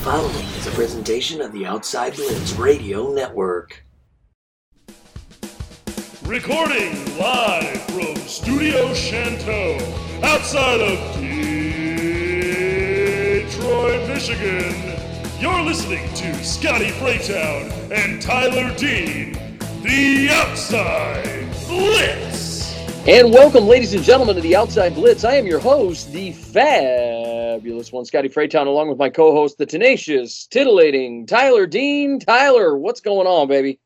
following is a presentation of the Outside Lens Radio Network. Recording live from Studio Chanteau, outside of Detroit, Michigan, you're listening to Scotty Freytown and Tyler Dean, the Outside Blitz. And welcome, ladies and gentlemen, to the Outside Blitz. I am your host, the fabulous one, Scotty Freytown, along with my co-host, the tenacious, titillating Tyler Dean. Tyler, what's going on, baby?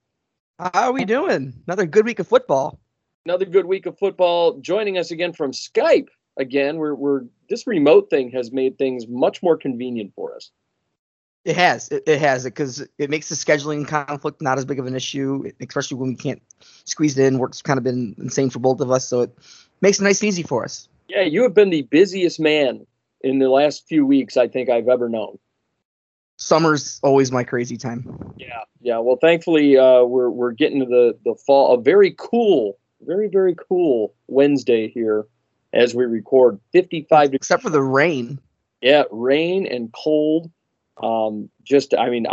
How are we doing? Another good week of football. Joining us again from Skype. Again, we're this remote thing has made things much more convenient for us. It has. It has. Because it makes the scheduling conflict not as big of an issue, especially when we can't squeeze it in. Work's kind of been insane for both of us, so it makes it nice and easy for us. Yeah, you have been the busiest man in the last few weeks I think I've ever known. Summer's always my crazy time. Yeah. Well, thankfully, we're getting to the fall. A very cool, very, very cool Wednesday here as we record. 55 degrees. Except for the rain. Yeah, rain and cold. I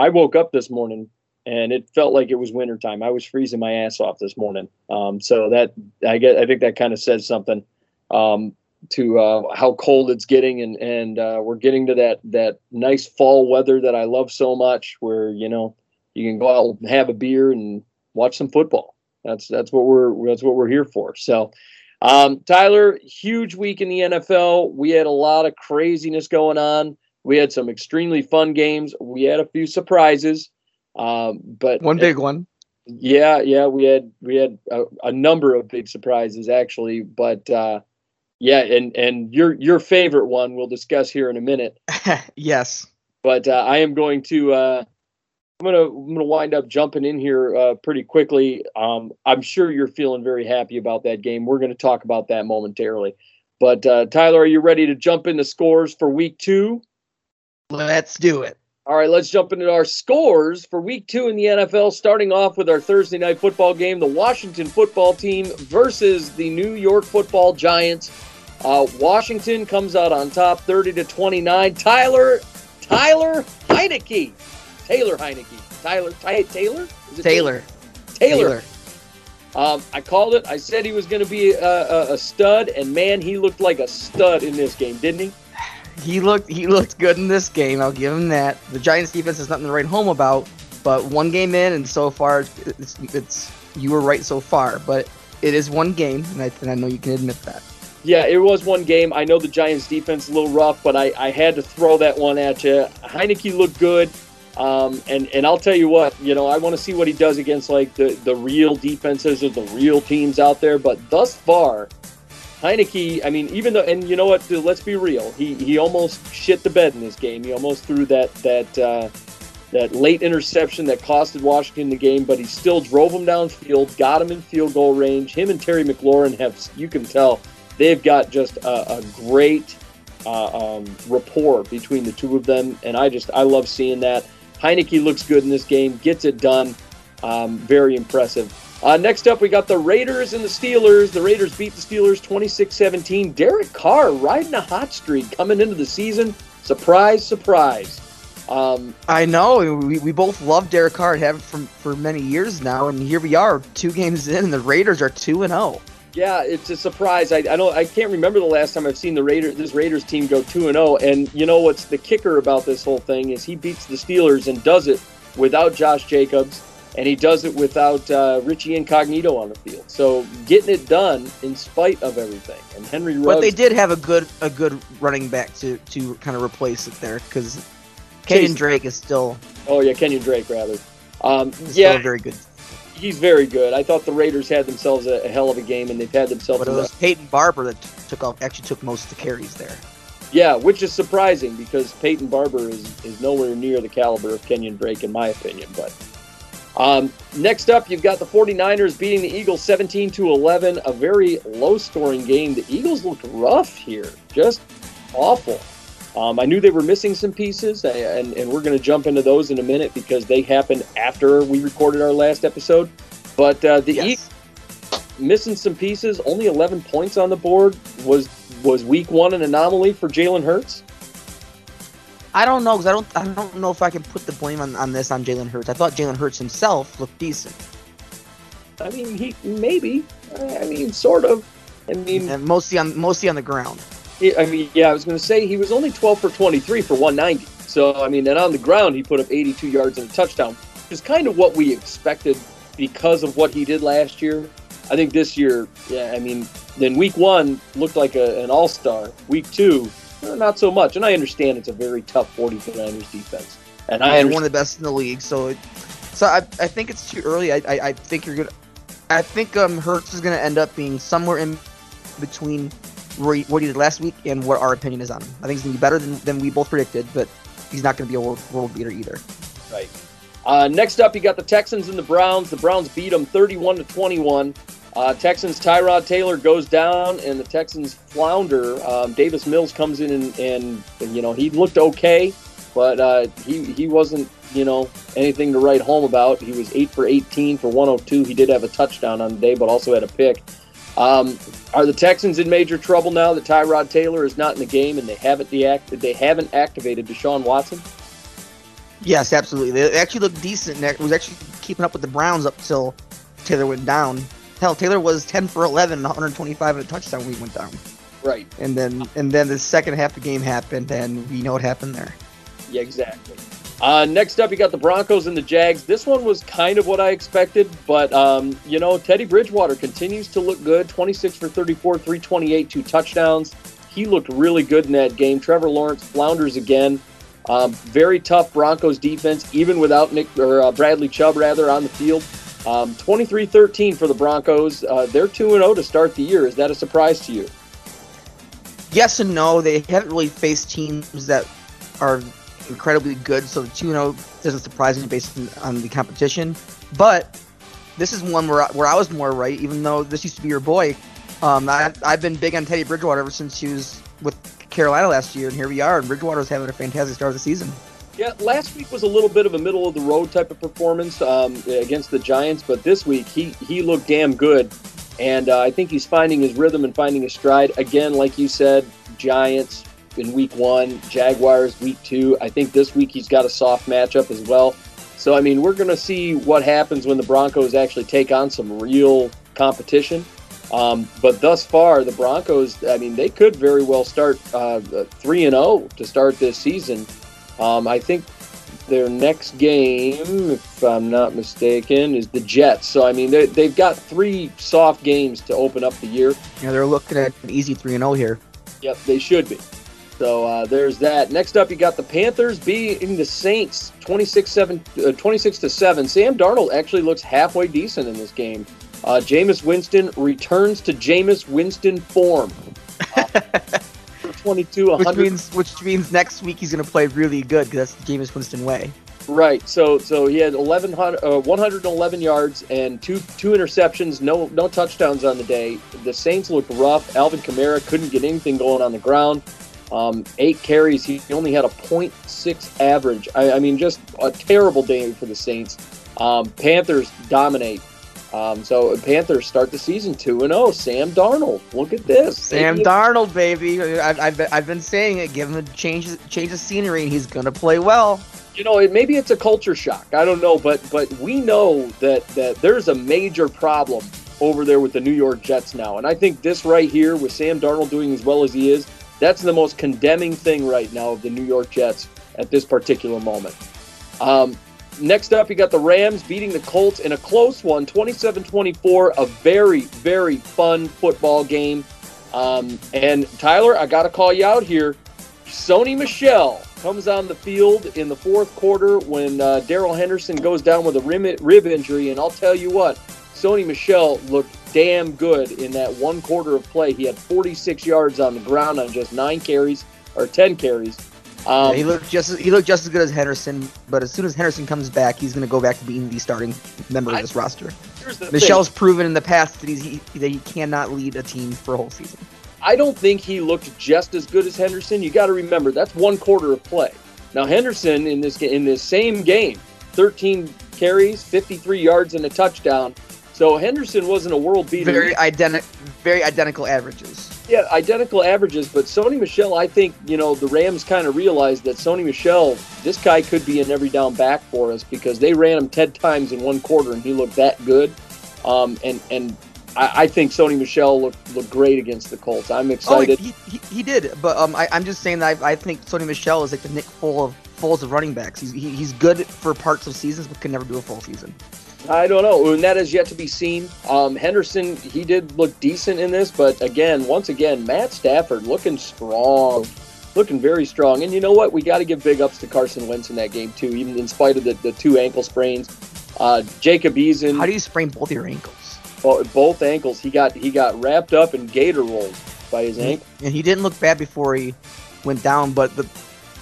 woke up this morning and it felt like it was wintertime. I was freezing my ass off this morning. So I think that kind of says something, to how cold it's getting. And we're getting to that nice fall weather that I love so much where, you know, you can go out and have a beer and watch some football. That's what we're here for. So, Tyler, huge week in the NFL. We had a lot of craziness going on. We had some extremely fun games. We had a few surprises, but one big one. Yeah. We had a number of big surprises actually, but and your favorite one we'll discuss here in a minute. Yes, but I am going to I'm gonna wind up jumping in here pretty quickly. I'm sure you're feeling very happy about that game. We're going to talk about that momentarily. But Tyler, are you ready to jump into scores for Week 2? Let's do it. All right, let's jump into our scores for Week 2 in the NFL, starting off with our Thursday night football game, the Washington Football Team versus the New York Football Giants. Washington comes out on top, 30-29. Taylor Heinicke. I called it. I said he was going to be a stud, and man, he looked like a stud in this game, didn't he? He looked good in this game. I'll give him that. The Giants' defense is nothing to write home about, but one game in, and so far, it's you were right so far. But it is one game, and I know you can admit that. Yeah, it was one game. I know the Giants' defense is a little rough, but I had to throw that one at you. Heinicke looked good, and I'll tell you what, you know, I want to see what he does against like the real defenses or the real teams out there. But thus far, Heinicke, I mean, even though, and you know what, dude, let's be real. He almost shit the bed in this game. He almost threw that late interception that costed Washington the game, but he still drove him downfield, got him in field goal range. Him and Terry McLaurin have, you can tell, they've got just a great rapport between the two of them, and I love seeing that. Heinicke looks good in this game, gets it done, very impressive. Next up, we got the Raiders and the Steelers. The Raiders beat the Steelers 26-17. Derek Carr riding a hot streak coming into the season. Surprise, surprise. I know. We both love Derek Carr and have for many years now, and here we are, 2 games in, and the Raiders are 2-0. Yeah, it's a surprise. I can't remember the last time I've seen this Raiders team go 2-0, and you know what's the kicker about this whole thing is he beats the Steelers and does it without Josh Jacobs. And he does it without Richie Incognito on the field. So getting it done in spite of everything. And Henry Ruggs. But they did have a good running back to kind of replace it there because Kenyan Drake is still. Oh yeah, Kenyan Drake rather. Still very good. He's very good. I thought the Raiders had themselves a hell of a game, and they've had themselves. But it was Peyton Barber that took most of the carries there. Yeah, which is surprising because Peyton Barber is nowhere near the caliber of Kenyan Drake in my opinion, but. Next up, you've got the 49ers beating the Eagles 17-11, a very low-scoring game. The Eagles looked rough here, just awful. I knew they were missing some pieces, and we're going to jump into those in a minute because they happened after we recorded our last episode. But Eagles missing some pieces, only 11 points on the board. Was Week 1 an anomaly for Jalen Hurts? I don't know, because I don't know if I can put the blame on this on Jalen Hurts. I thought Jalen Hurts himself looked decent. I mean, he maybe. I mean, sort of. I mean, and mostly on the ground. I mean, yeah, I was going to say he was only 12 for 23 for 190. So, I mean, and on the ground he put up 82 yards and a touchdown, which is kind of what we expected because of what he did last year. I think this year, yeah, I mean, then week one looked like an all-star. Week two, not so much. And I understand it's a very tough 49ers defense. And I am one of the best in the league. So I think it's too early. I think you're going to – I think Hurts is going to end up being somewhere in between what he did last week and what our opinion is on him. I think he's going to be better than we both predicted, but he's not going to be a world beater either. Right. Next up, you got the Texans and the Browns. The Browns beat them 31-21. Texans, Tyrod Taylor goes down, and the Texans flounder. Davis Mills comes in, and you know, he looked okay, but he wasn't, you know, anything to write home about. He was 8 for 18 for 102. He did have a touchdown on the day, but also had a pick. Are the Texans in major trouble now that Tyrod Taylor is not in the game and they haven't activated Deshaun Watson? Yes, absolutely. They actually looked decent. It was actually keeping up with the Browns up till Taylor went down. Hell, Taylor was 10 for 11 and 125 and a touchdown when he went down. Right. And then the second half of the game happened, and we know what happened there. Yeah, exactly. Next up, you got the Broncos and the Jags. This one was kind of what I expected, but, you know, Teddy Bridgewater continues to look good. 26 for 34, 328, 2 touchdowns. He looked really good in that game. Trevor Lawrence flounders again. Very tough Broncos defense, even without Bradley Chubb, rather, on the field. 23-13 for the Broncos. They're 2-0 to start the year. Is that a surprise to you? Yes and no. They haven't really faced teams that are incredibly good, so the 2-0 doesn't surprise me based on the competition. But this is one where I was more right, even though this used to be your boy. I've been big on Teddy Bridgewater ever since he was with Carolina last year, and here we are, and Bridgewater's having a fantastic start of the season. Yeah, last week was a little bit of a middle-of-the-road type of performance against the Giants, but this week he looked damn good, and I think he's finding his rhythm and finding his stride. Again, like you said, Giants in week one, Jaguars week two. I think this week he's got a soft matchup as well. So, I mean, we're going to see what happens when the Broncos actually take on some real competition. But thus far, the Broncos, I mean, they could very well start 3-0 to start this season. I think their next game, if I'm not mistaken, is the Jets. So, I mean, they've got 3 soft games to open up the year. Yeah, they're looking at an easy 3-0 here. Yep, they should be. So there's that. Next up, you got the Panthers beating the Saints 26-7. Sam Darnold actually looks halfway decent in this game. Jameis Winston returns to Jameis Winston form. 22, which means next week he's going to play really good, because that's the Jameis Winston way. Right. So he had 111 yards and two interceptions, no touchdowns on the day. The Saints looked rough. Alvin Kamara couldn't get anything going on the ground. 8 carries. He only had a .6 average. I mean, just a terrible day for the Saints. Panthers dominate. So Panthers start the season 2-0. Sam Darnold, look at this. Sam Darnold, baby. I've been saying it. Give him a change of scenery, and he's gonna play well. You know, maybe it's a culture shock. I don't know, but we know that there's a major problem over there with the New York Jets now, and I think this right here with Sam Darnold doing as well as he is, that's the most condemning thing right now of the New York Jets at this particular moment. Next up, you got the Rams beating the Colts in a close one, 27-24, a very, very fun football game. And Tyler, I got to call you out here. Sony Michel comes on the field in the fourth quarter when Darrell Henderson goes down with a rib injury. And I'll tell you what, Sony Michel looked damn good in that one quarter of play. He had 46 yards on the ground on just 10 carries. Yeah, he looked just as good as Henderson, but as soon as Henderson comes back, he's going to go back to being the starting member of this roster. Michel's proven in the past that he cannot lead a team for a whole season. I don't think he looked just as good as Henderson. You got to remember, that's one quarter of play. Now Henderson in this same game, 13 carries, 53 yards, and a touchdown. So Henderson wasn't a world beater. Very identical averages. Yeah, identical averages, but Sony Michel, I think, you know, the Rams kind of realized that Sony Michel, this guy could be an every down back for us because they ran him 10 times in one quarter and he looked that good. And I think Sony Michel looked great against the Colts. I'm excited. Oh, he did, but I'm just saying that I think Sony Michel is like the Nick Foles of running backs. He's good for parts of seasons, but can never do a full season. I don't know, and that is yet to be seen. Henderson, he did look decent in this, but once again, Matt Stafford looking strong, looking very strong. And you know what? We got to give big ups to Carson Wentz in that game, too, even in spite of the two ankle sprains. Jacob Eason. How do you sprain both your ankles? Well, both ankles. He got wrapped up in gator rolls by his ankle. And he didn't look bad before he went down, but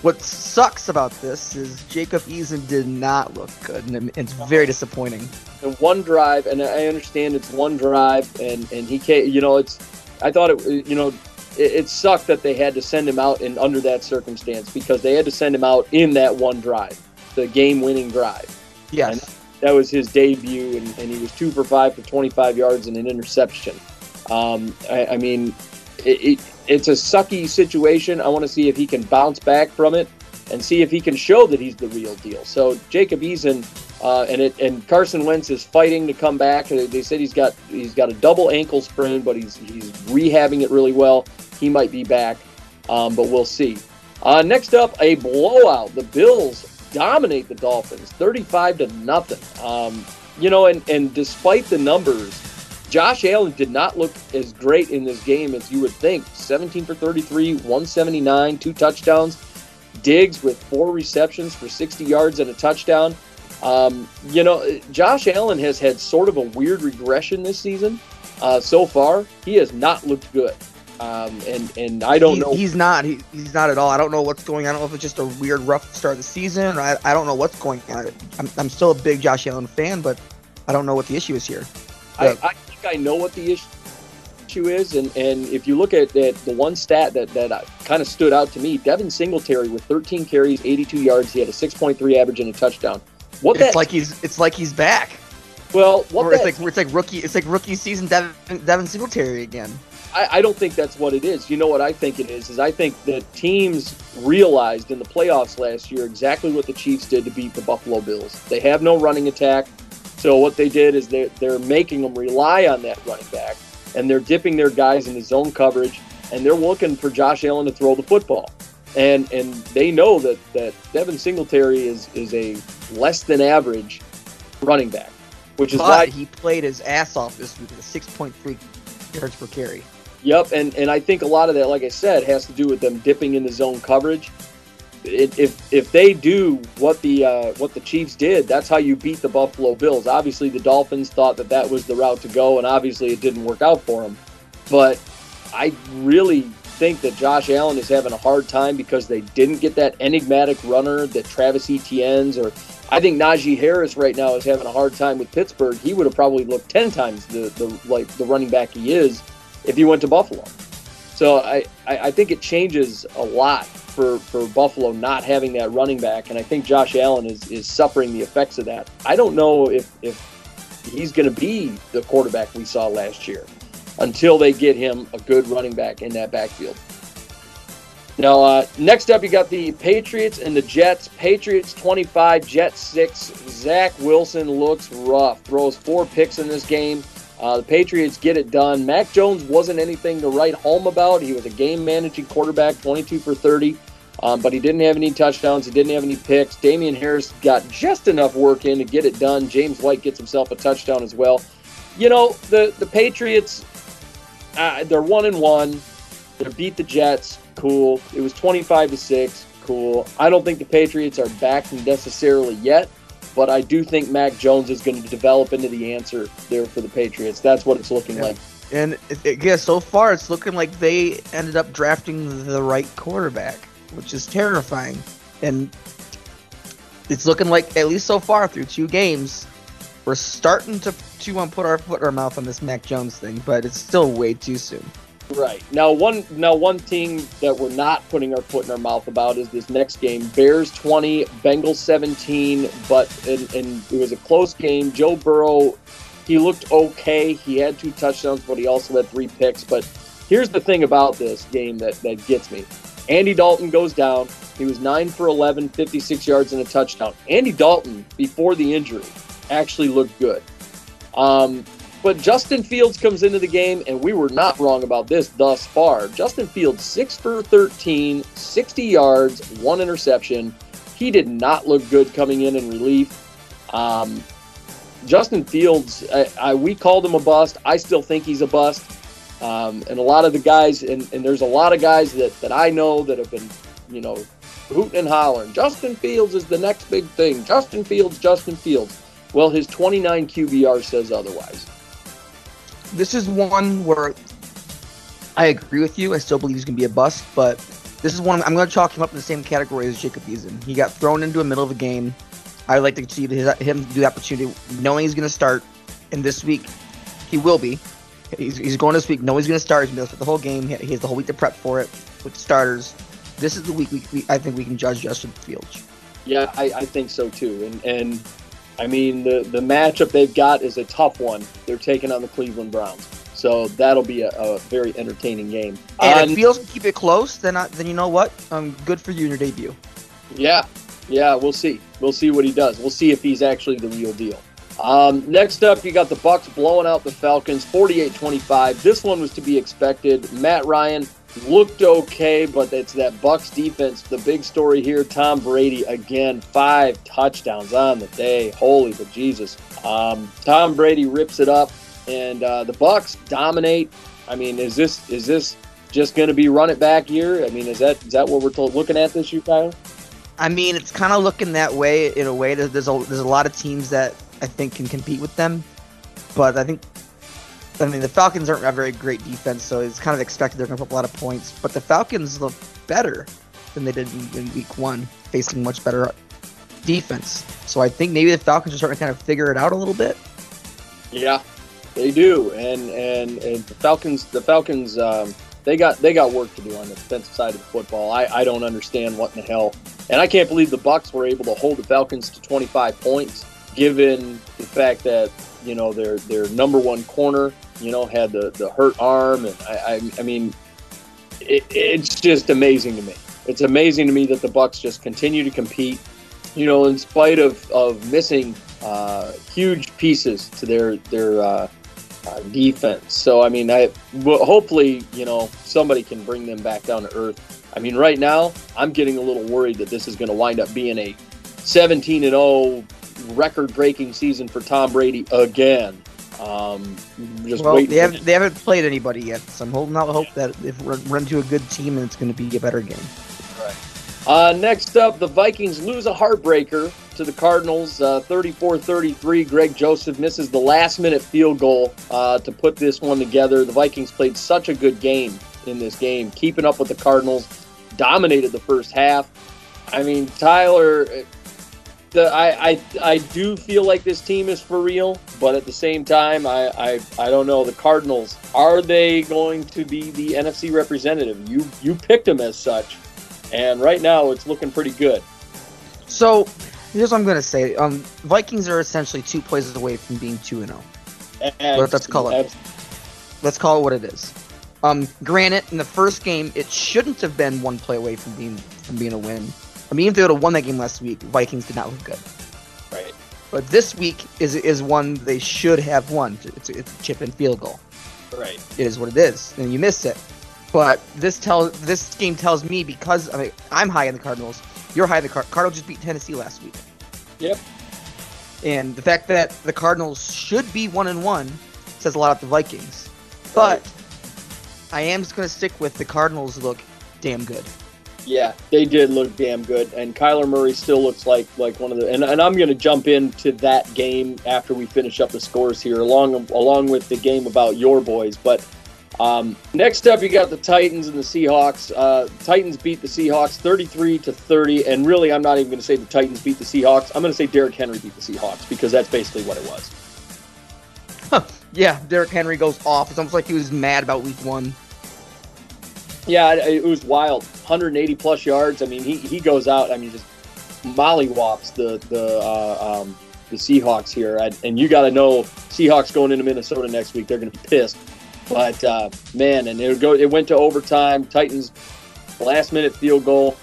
what sucks about this is Jacob Eason did not look good, and it's very disappointing. And one drive, and I understand it's one drive, and he can't, you know, it's, I thought it, you know, it sucked that they had to send him out in under that circumstance because they had to send him out in that one drive, the game-winning drive. Yes. And that was his debut, and he was 2 for 5 for 25 yards and an interception. It's a sucky situation. I want to see if he can bounce back from it and see if he can show that he's the real deal. So Jacob Eason and Carson Wentz is fighting to come back. They said he's got a double ankle sprain, but he's rehabbing it really well. He might be back, but we'll see. Next up, a blowout. The Bills dominate the Dolphins, 35-0. And despite the numbers, Josh Allen did not look as great in this game as you would think. 17 for 33, 179, 2 touchdowns. Diggs with 4 receptions for 60 yards and a touchdown. Josh Allen has had sort of a weird regression this season so far. He has not looked good. And I don't know. He's not. He's not at all. I don't know what's going on. I don't know if it's just a weird, rough start of the season. I don't know what's going on. I'm still a big Josh Allen fan, but I don't know what the issue is here. I think I know what the issue is, and if you look at the one stat that kind of stood out to me, Devin Singletary with 13 carries, 82 yards, he had a 6.3 average and a touchdown. It's like he's back. Well, it's like rookie season Devin Singletary again. I don't think that's what it is. You know what I think it is? I think that teams realized in the playoffs last year exactly what the Chiefs did to beat the Buffalo Bills. They have no running attack. So what they did is they're making them rely on that running back, and they're dipping their guys into zone coverage, and they're looking for Josh Allen to throw the football. And they know that Devin Singletary is a less than average running back, which is why he played his ass off this week with 6.3 yards per carry. Yep, and I think a lot of that, like I said, has to do with them dipping into zone coverage. If they do what the Chiefs did, that's how you beat the Buffalo Bills. Obviously, the Dolphins thought that was the route to go, and obviously it didn't work out for them. But I really think that Josh Allen is having a hard time because they didn't get that enigmatic runner that Travis Etienne's, or I think Najee Harris right now is having a hard time with Pittsburgh. He would have probably looked 10 times the running back he is if he went to Buffalo. So I think it changes a lot for Buffalo not having that running back, and I think Josh Allen is suffering the effects of that. I don't know if he's going to be the quarterback we saw last year until they get him a good running back in that backfield. Now, next up, you got the Patriots and the Jets. Patriots 25, Jets 6. Zach Wilson looks rough, throws 4 picks in this game. The Patriots get it done. Mac Jones wasn't anything to write home about. He was a game-managing quarterback, 22 for 30, but he didn't have any touchdowns. He didn't have any picks. Damian Harris got just enough work in to get it done. James White gets himself a touchdown as well. You know, the Patriots, they're 1-1. They beat the Jets. Cool. It was 25-6. Cool. I don't think the Patriots are back necessarily yet. But I do think Mac Jones is going to develop into the answer there for the Patriots. That's what it's looking like. And so far it's looking like they ended up drafting the right quarterback, which is terrifying. And it's looking like, at least so far through 2 games, we're starting to put our foot in our mouth on this Mac Jones thing, but it's still way too soon. Right. Now one thing that we're not putting our foot in our mouth about is this next game. Bears 20, Bengals 17, but it was a close game. Joe Burrow, he looked okay. He had 2 touchdowns, but he also had 3 picks. But Here's the thing about this game that gets me. Andy Dalton goes down. He was 9 for 11, 56 yards and a touchdown. Andy Dalton, before the injury, actually looked good. But Justin Fields comes into the game, and we were not wrong about this thus far. Justin Fields, 6 for 13, 60 yards, one interception. He did not look good coming in relief. Justin Fields, we called him a bust. I still think he's a bust. And a lot of the guys, and there's a lot of guys that I know that have been, you know, hooting and hollering. Justin Fields is the next big thing. Justin Fields, Justin Fields. Well, his 29 QBR says otherwise. This is one where I agree with you. I still believe he's going to be a bust, but this is one I'm going to chalk him up in the same category as Jacob Eason. He got thrown into the middle of a game. I like to see him do the opportunity, knowing he's going to start. And this week, he will be. He's going this week. Knowing he's going to start. He's going to start the whole game. He has the whole week to prep for it with the starters. This is the week I think we can judge Justin Fields. Yeah, I think so too. And I mean, the matchup they've got is a tough one. They're taking on the Cleveland Browns. So that'll be a very entertaining game. And if Fields can keep it close, then you know what? Good for you in your debut. Yeah, we'll see. We'll see what he does. We'll see if he's actually the real deal. Next up, you got the Bucks blowing out the Falcons, 48-25. This one was to be expected. Matt Ryan looked okay, but it's that Bucks defense. The big story here, Tom Brady, again, 5 touchdowns on the day. Holy bejesus. Tom Brady rips it up, and the Bucks dominate. I mean, is this just going to be run it back year? I mean, is that what we're looking at this year, Kyle? I mean, it's kind of looking that way in a way. There's a lot of teams that I think can compete with them, but I mean, the Falcons aren't a very great defense, so it's kind of expected they're going to put up a lot of points. But the Falcons look better than they did in Week 1, facing much better defense. So I think maybe the Falcons are starting to kind of figure it out a little bit. Yeah, they do, and the Falcons, they got work to do on the defensive side of the football. I don't understand what in the hell, and I can't believe the Bucks were able to hold the Falcons to 25 points, given the fact that, you know, their number one corner, you know, had the hurt arm. And I mean, it's just amazing to me. It's amazing to me that the Bucks just continue to compete, you know, in spite of missing huge pieces to their defense. So, I mean, hopefully, you know, somebody can bring them back down to earth. I mean, right now, I'm getting a little worried that this is going to wind up being a 17-0 record-breaking season for Tom Brady again. They haven't played anybody yet, so I'm holding out hope that if we run to a good team, it's going to be a better game. Right. Next up, the Vikings lose a heartbreaker to the Cardinals, 34-33. Greg Joseph misses the last-minute field goal to put this one together. The Vikings played such a good game in this game, keeping up with the Cardinals, dominated the first half. I mean, Tyler... I do feel like this team is for real, but at the same time, I don't know. The Cardinals, are they going to be the NFC representative? You picked them as such, and right now it's looking pretty good. So here's what I'm going to say. Vikings are essentially 2 plays away from being 2-0. Let's call it. Let's call it what it is. Granted, in the first game, it shouldn't have been 1 play away from being a win. I mean, if they would have won that game last week, Vikings did not look good. Right. But this week is one they should have won. It's a chip and field goal. Right. It is what it is, and you missed it. But this game tells me, because I mean, I'm high on the Cardinals. You're high on the Cardinals. Just beat Tennessee last week. Yep. And the fact that the Cardinals should be 1-1 says a lot about the Vikings. Right. But I am just going to stick with the Cardinals look damn good. Yeah, they did look damn good, and Kyler Murray still looks like one of the. And I'm going to jump into that game after we finish up the scores here, along with the game about your boys. But next up, you got the Titans and the Seahawks. Titans beat the Seahawks 33-30, and really, I'm not even going to say the Titans beat the Seahawks. I'm going to say Derrick Henry beat the Seahawks, because that's basically what it was. Huh. Yeah, Derrick Henry goes off. It's almost like he was mad about Week 1. Yeah, it was wild. 180-plus yards. I mean, he goes out. I mean, just mollywops the Seahawks here. And you got to know, Seahawks going into Minnesota next week, they're going to be pissed. But man, and it went to overtime. Titans last minute field goal.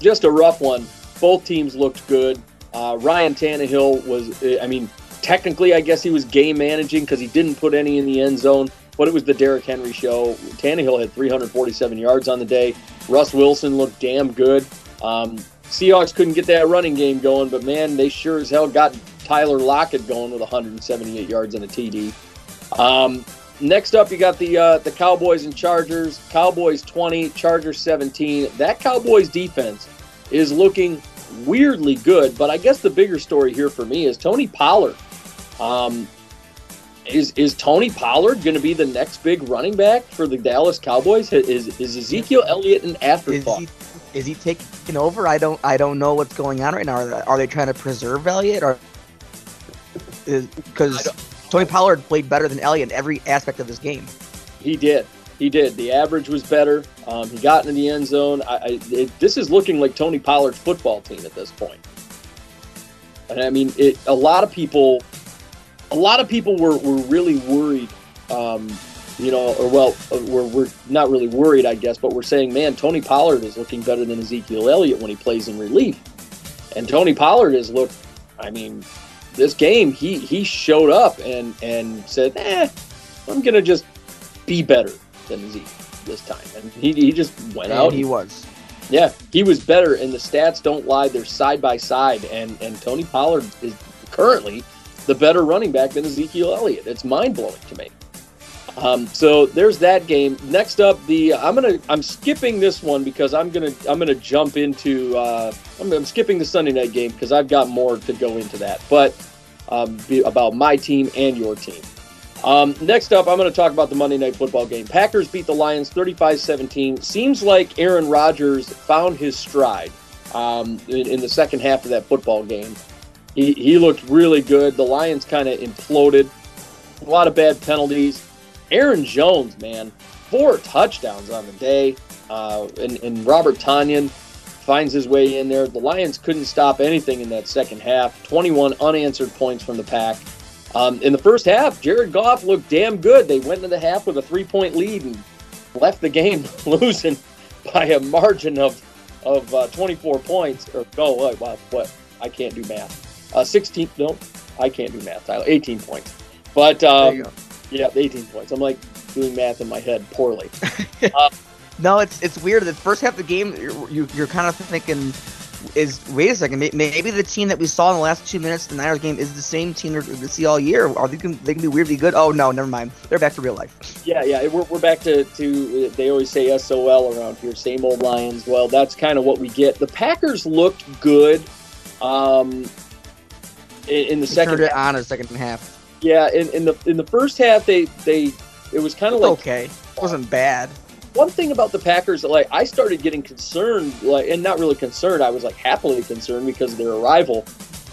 Just a rough one. Both teams looked good. Ryan Tannehill was, I mean, technically I guess he was game managing because he didn't put any in the end zone, but it was the Derrick Henry show. Tannehill had 347 yards on the day. Russ Wilson looked damn good. Seahawks couldn't get that running game going, but man, they sure as hell got Tyler Lockett going with 178 yards and a TD. Next up, you got the Cowboys and Chargers. Cowboys 20, Chargers 17. That Cowboys defense is looking weirdly good, but I guess the bigger story here for me is Tony Pollard. Is Tony Pollard going to be the next big running back for the Dallas Cowboys? Is Ezekiel Elliott an afterthought? Is he taking over? I don't know what's going on right now. Are they trying to preserve Elliott, or because Tony Pollard played better than Elliott in every aspect of this game? He did. The average was better. He got into the end zone. This is looking like Tony Pollard's football team at this point. And I mean, a lot of people were really worried, we're not really worried, I guess, but we're saying, man, Tony Pollard is looking better than Ezekiel Elliott when he plays in relief. And Tony Pollard has looked, I mean, this game, he showed up and said, I'm going to just be better than Zeke this time. And he just went and out. He was. Yeah, he was better, and the stats don't lie. They're side by side, and Tony Pollard is currently the better running back than Ezekiel Elliott. It's mind-blowing to me. So there's that game. Next up, I'm skipping this one because I'm gonna jump into I'm skipping the Sunday night game because I've got more to go into that, but about my team and your team. Next up, I'm going to talk about the Monday Night Football game. Packers beat the Lions 35-17. Seems like Aaron Rodgers found his stride in the second half of that football game. He looked really good. The Lions kind of imploded. A lot of bad penalties. Aaron Jones, man, 4 touchdowns on the day. And Robert Tonyan finds his way in there. The Lions couldn't stop anything in that second half. 21 unanswered points from the Pack. In the first half, Jared Goff looked damn good. They went into the half with a 3-point lead and left the game losing by a margin of 24 points. Or no, what? I can't do math. 16. No, I can't do math, Tyler. 18 points. But yeah, 18 points. I'm like doing math in my head poorly. No, it's weird. The first half of the game, you're kind of thinking, wait a second, maybe the team that we saw in the last 2 minutes of the Niners game is the same team we see all year. Are they can be weirdly good? Oh no, never mind. They're back to real life. Yeah, we're back to they always say SOL around here, same old Lions. Well, that's kind of what we get. The Packers looked good in the second half. Turned it on in the second half. Yeah, in the first half it was kind of like okay, it wasn't bad. One thing about the Packers, like I started getting concerned, and not really concerned. I was like happily concerned because of their arrival,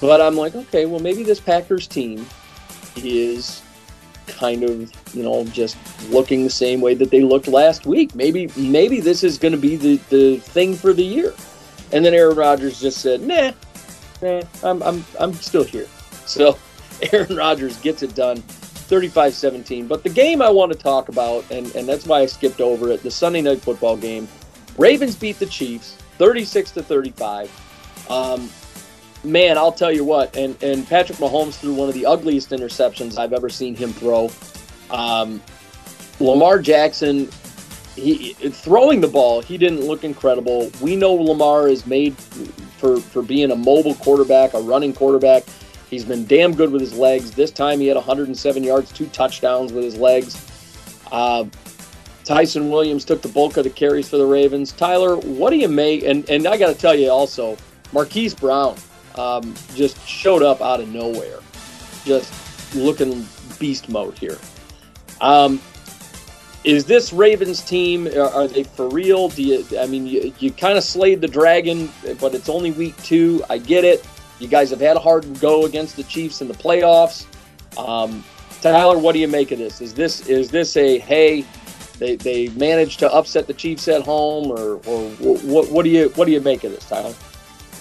but I'm like, okay, well maybe this Packers team is kind of just looking the same way that they looked last week. Maybe this is going to be the thing for the year. And then Aaron Rodgers just said, nah, I'm still here. So Aaron Rodgers gets it done. 35-17, but the game I want to talk about, and that's why I skipped over it, the Sunday Night Football game. Ravens beat the Chiefs 36-35. Man, I'll tell you what, and Patrick Mahomes threw one of the ugliest interceptions I've ever seen him throw. Lamar Jackson, he throwing the ball, he didn't look incredible. We know Lamar is made for being a mobile quarterback, a running quarterback. He's been damn good with his legs. This time he had 107 yards, 2 touchdowns with his legs. Tyson Williams took the bulk of the carries for the Ravens. Tyler, what do you make? And I got to tell you also, Marquise Brown just showed up out of nowhere. Just looking beast mode here. Is this Ravens team, are they for real? You kind of slayed the dragon, but it's only week 2. I get it. You guys have had a hard go against the Chiefs in the playoffs. Tyler, what do you make of this? Is this a, hey, they managed to upset the Chiefs at home, or what do you make of this, Tyler?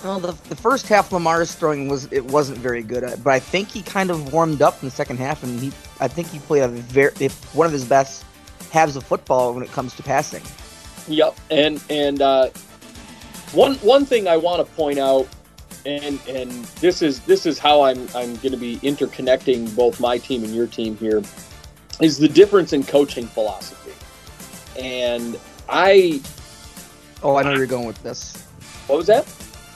Well, the first half Lamar's throwing wasn't very good, but I think he kind of warmed up in the second half, and I think he played one of his best halves of football when it comes to passing. Yep, and one thing I want to point out, and this is how I'm going to be interconnecting both my team and your team here, is the difference in coaching philosophy, and I know where you're going with this. What was that?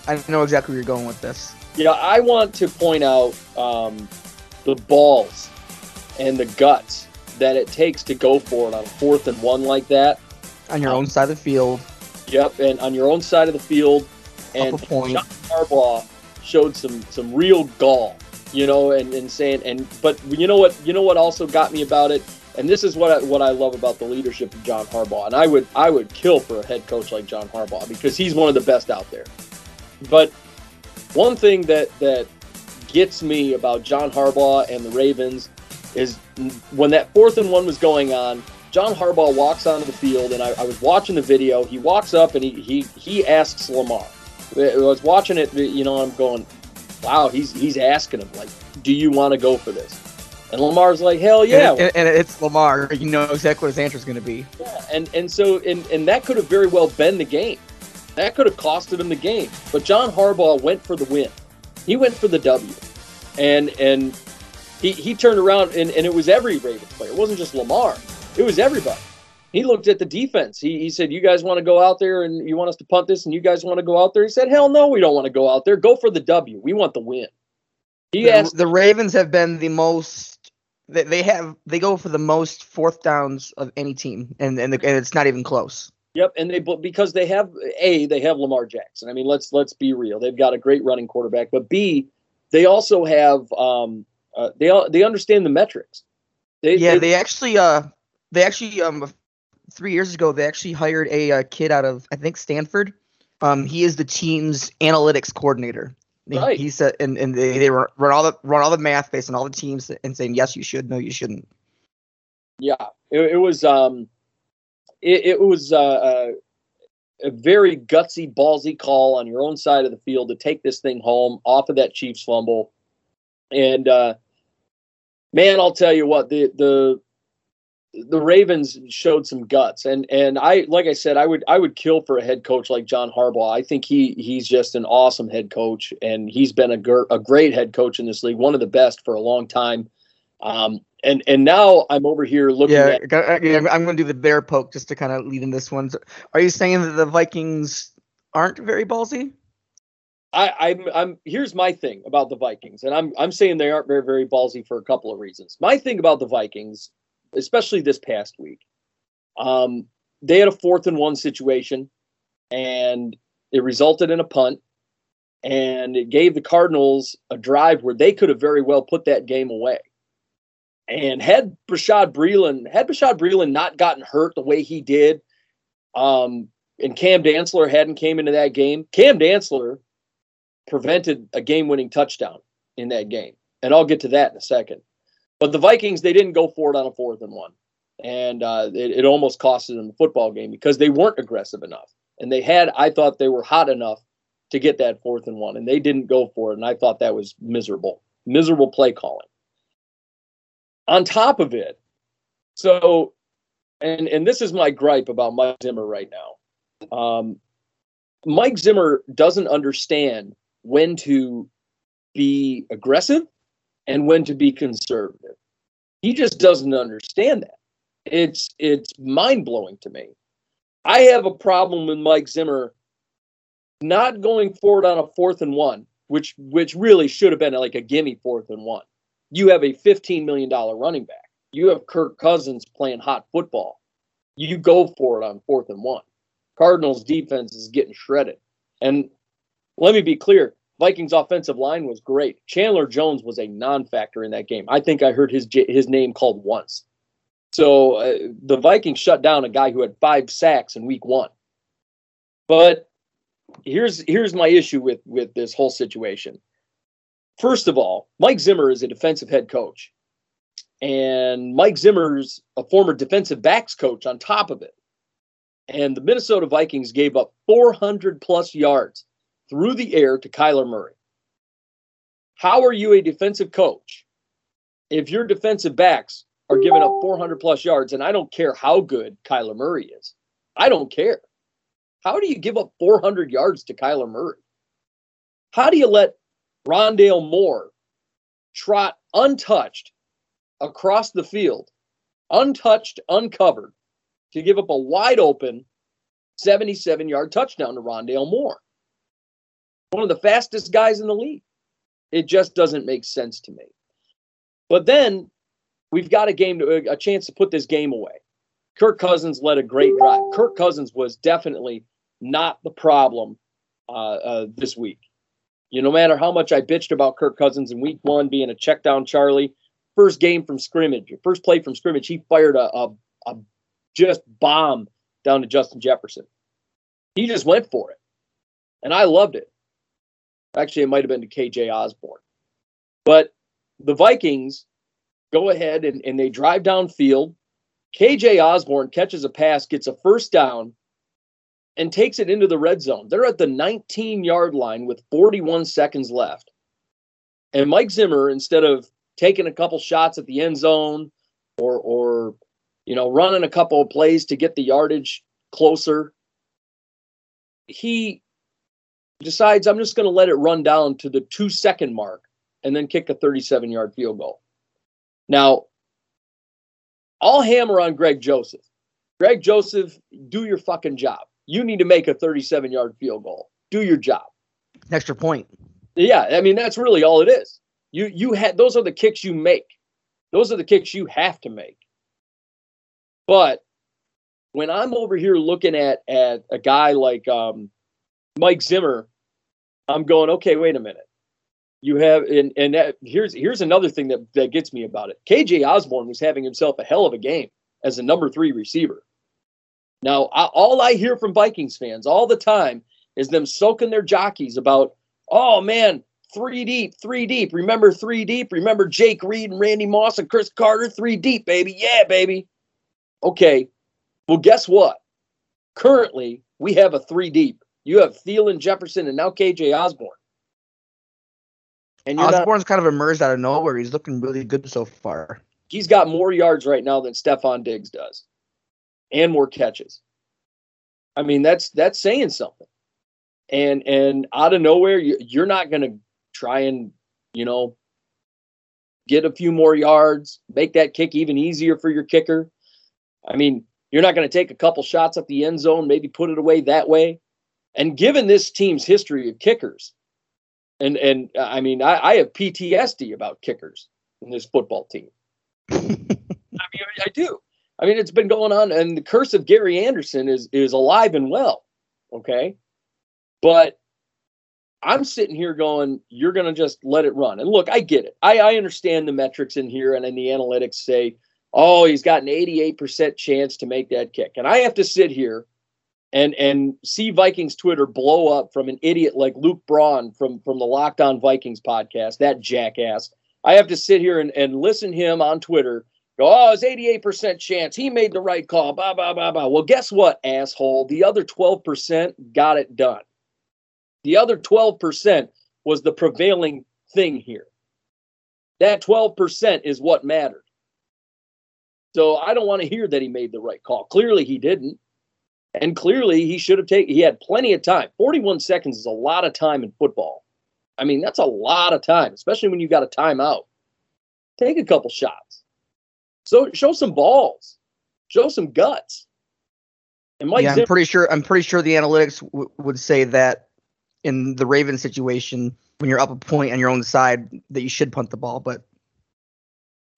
I know exactly where you're going with this. You know, I want to point out the balls and the guts that it takes to go for it on 4th and 1 like that. On your own side of the field. Yep, and on your own side of the field. And John Harbaugh showed some real gall, you know, and saying, but you know what also got me about it? And this is what I love about the leadership of John Harbaugh. And I would kill for a head coach like John Harbaugh because he's one of the best out there. But one thing that gets me about John Harbaugh and the Ravens is when that 4th and 1 was going on, John Harbaugh walks onto the field, and I was watching the video. He walks up, and he asks Lamar. I was watching it, you know, I'm going, wow, he's asking him, like, do you want to go for this? And Lamar's like, hell yeah. And it's Lamar. You know exactly what his answer is going to be. Yeah, and so that could have very well been the game. That could have costed him the game. But John Harbaugh went for the win. He went for the W. And he turned around, and it was every Ravens player. It wasn't just Lamar. It was everybody. He looked at the defense. He said, you guys want to go out there and you want us to punt this and you guys want to go out there? He said, hell no, we don't want to go out there. Go for the W. We want the win. He asked, the Ravens have been the most – they go for the most 4th downs of any team, and it's not even close. Yep, and because they have Lamar Jackson. I mean, let's be real. They've got a great running quarterback, but B, they also have they understand the metrics. They actually 3 years ago they actually hired a kid out of, I think, Stanford. He is the team's analytics coordinator. Right. He said, and they run all the math based on all the teams and saying yes you should, no you shouldn't. Yeah, It was a very gutsy, ballsy call on your own side of the field to take this thing home off of that Chiefs fumble. And, man, I'll tell you what, the Ravens showed some guts. And I, like I said, I would kill for a head coach like John Harbaugh. I think he's just an awesome head coach, and he's been a great head coach in this league, one of the best for a long time. And now I'm over here looking at... Yeah, I'm going to do the bear poke just to kind of lead in this one. So are you saying that the Vikings aren't very ballsy? I'm here's my thing about the Vikings, and I'm saying they aren't very, very ballsy for a couple of reasons. My thing about the Vikings, especially this past week, they had a 4th and 1 situation, and it resulted in a punt, and it gave the Cardinals a drive where they could have very well put that game away. And had Rashad Breeland not gotten hurt the way he did, and Cam Dantzler hadn't came into that game, Cam Dantzler prevented a game-winning touchdown in that game. And I'll get to that in a second. But the Vikings, they didn't go for it on a 4th and 1. And it almost costed them the football game because they weren't aggressive enough. And I thought they were hot enough to get that 4th and 1. And they didn't go for it. And I thought that was miserable. Miserable play calling. On top of it, so, and this is my gripe about Mike Zimmer right now. Mike Zimmer doesn't understand when to be aggressive and when to be conservative. He just doesn't understand that. It's mind-blowing to me. I have a problem with Mike Zimmer not going forward on a 4th and 1, which really should have been like a gimme 4th and 1. You have a $15 million running back. You have Kirk Cousins playing hot football. You go for it on 4th and 1. Cardinals defense is getting shredded. And let me be clear, Vikings offensive line was great. Chandler Jones was a non-factor in that game. I think I heard his name called once. So the Vikings shut down a guy who had 5 sacks in week 1. But here's my issue with this whole situation. First of all, Mike Zimmer is a defensive head coach, and Mike Zimmer's a former defensive backs coach on top of it. And the Minnesota Vikings gave up 400-plus yards through the air to Kyler Murray. How are you a defensive coach if your defensive backs are giving up 400 plus yards? And I don't care how good Kyler Murray is. I don't care. How do you give up 400 yards to Kyler Murray? How do you let Rondale Moore trot untouched across the field, untouched, uncovered, to give up a wide open 77-yard touchdown to Rondale Moore, one of the fastest guys in the league? It just doesn't make sense to me. But then we've got a chance to put this game away. Kirk Cousins led a great drive. Kirk Cousins was definitely not the problem this week. You know, no matter how much I bitched about Kirk Cousins in week one being a check down Charlie, first game from scrimmage, first play from scrimmage, he fired a just bomb down to Justin Jefferson. He just went for it. And I loved it. Actually, it might have been to K.J. Osborne. But the Vikings go ahead and they drive downfield. K.J. Osborne catches a pass, gets a first down, and takes it into the red zone. They're at the 19-yard line with 41 seconds left. And Mike Zimmer, instead of taking a couple shots at the end zone or you know, running a couple of plays to get the yardage closer, he decides, I'm just going to let it run down to the 2-second mark and then kick a 37-yard field goal. Now, I'll hammer on Greg Joseph. Greg Joseph, do your fucking job. You need to make a 37-yard field goal. Do your job. Extra point. Yeah, I mean, that's really all it is. Those are the kicks you make. Those are the kicks you have to make. But when I'm over here looking at a guy like Mike Zimmer, I'm going, okay, wait a minute. You have, and that, here's another thing that gets me about it. K.J. Osborne was having himself a hell of a game as a number 3 receiver. Now, all I hear from Vikings fans all the time is them soaking their jockeys about, oh, man, 3 deep. Remember 3 deep? Remember Jake Reed and Randy Moss and Chris Carter? 3 deep, baby. Yeah, baby. Okay, well, guess what? Currently, we have a 3 deep. You have Thielen, Jefferson, and now K.J. Osborne. And Osborne's kind of emerged out of nowhere. He's looking really good so far. He's got more yards right now than Stephon Diggs does, and more catches. I mean, that's saying something. And out of nowhere, you're not going to try and, you know, get a few more yards, make that kick even easier for your kicker. I mean, you're not going to take a couple shots at the end zone, maybe put it away that way. And given this team's history of kickers, and I mean, I have PTSD about kickers in this football team. I mean, I do. I mean, it's been going on, and the curse of Gary Anderson is alive and well, okay? But I'm sitting here going, you're going to just let it run. And look, I get it. I understand the metrics in here, and then the analytics say, oh, he's got an 88% chance to make that kick. And I have to sit here and see Vikings Twitter blow up from an idiot like Luke Braun from the Locked On Vikings podcast, that jackass. I have to sit here and listen to him on Twitter go, oh, it's 88% chance. He made the right call, blah, blah, blah, blah. Well, guess what, asshole? The other 12% got it done. The other 12% was the prevailing thing here. That 12% is what mattered. So I don't want to hear that he made the right call. Clearly he didn't. And clearly he should have taken, he had plenty of time. 41 seconds is a lot of time in football. I mean, that's a lot of time, especially when you've got a timeout. Take a couple shots. So show some balls, show some guts. And Mike Zimmer, I'm pretty sure the analytics would say that in the Ravens situation, when you're up a point on your own side, that you should punt the ball, but.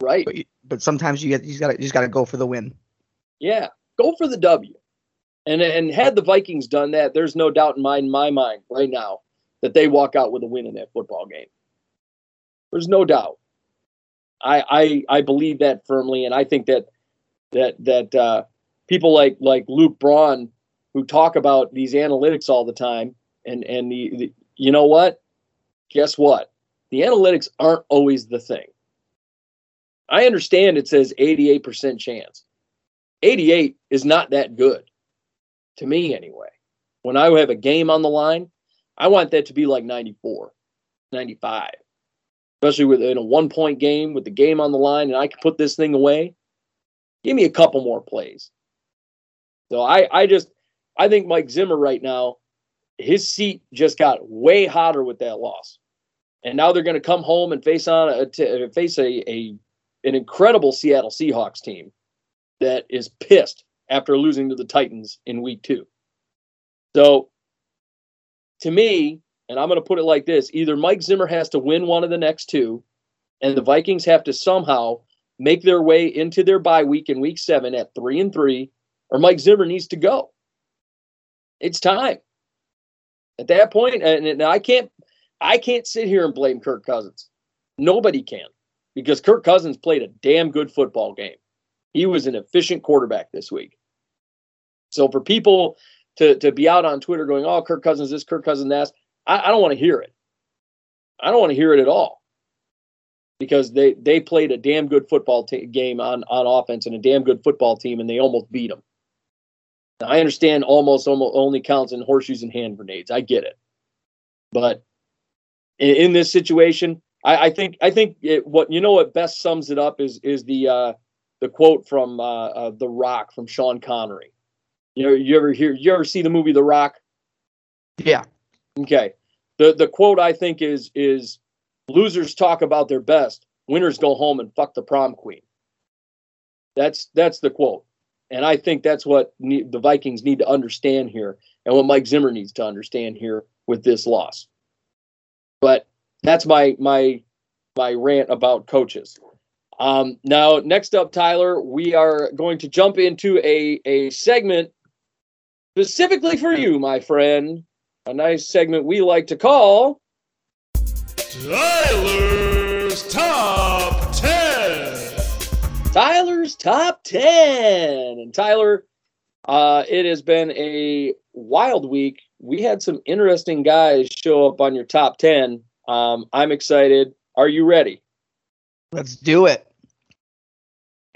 Right. But sometimes you just got to go for the win. Yeah, go for the W. And had the Vikings done that, there's no doubt in my mind right now that they walk out with a win in that football game. There's no doubt. I believe that firmly, and I think that people like Luke Braun, who talk about these analytics all the time, and the you know what? Guess what? The analytics aren't always the thing. I understand it says 88% chance. 88 is not that good, to me anyway. When I have a game on the line, I want that to be like 94, 95, especially in a one-point game with the game on the line, and I can put this thing away. Give me a couple more plays. So I think Mike Zimmer right now, his seat just got way hotter with that loss, and now they're going to come home and face an incredible Seattle Seahawks team that is pissed after losing to the Titans in week 2. So, to me, and I'm going to put it like this, either Mike Zimmer has to win one of the next two, and the Vikings have to somehow make their way into their bye week in week 7 at 3-3, or Mike Zimmer needs to go. It's time. At that point, and I can't sit here and blame Kirk Cousins. Nobody can, because Kirk Cousins played a damn good football game. He was an efficient quarterback this week. So for people to be out on Twitter going, oh, Kirk Cousins this, Kirk Cousins that, I don't want to hear it. I don't want to hear it at all, because they played a damn good football game on offense and a damn good football team, and they almost beat them. Now, I understand almost only counts in horseshoes and hand grenades. I get it. But in this situation, I think what best sums it up is the quote from The Rock, from Sean Connery. You ever see the movie The Rock? Yeah. Okay. The quote I think is losers talk about their best, winners go home and fuck the prom queen. That's the quote. And I think that's what the Vikings need to understand here, and what Mike Zimmer needs to understand here with this loss. But that's my rant about coaches. Now, next up, Tyler, we are going to jump into a segment specifically for you, my friend. A nice segment we like to call Tyler's Top 10. Tyler's Top 10. And Tyler, it has been a wild week. We had some interesting guys show up on your top 10. I'm excited. Are you ready? Let's do it.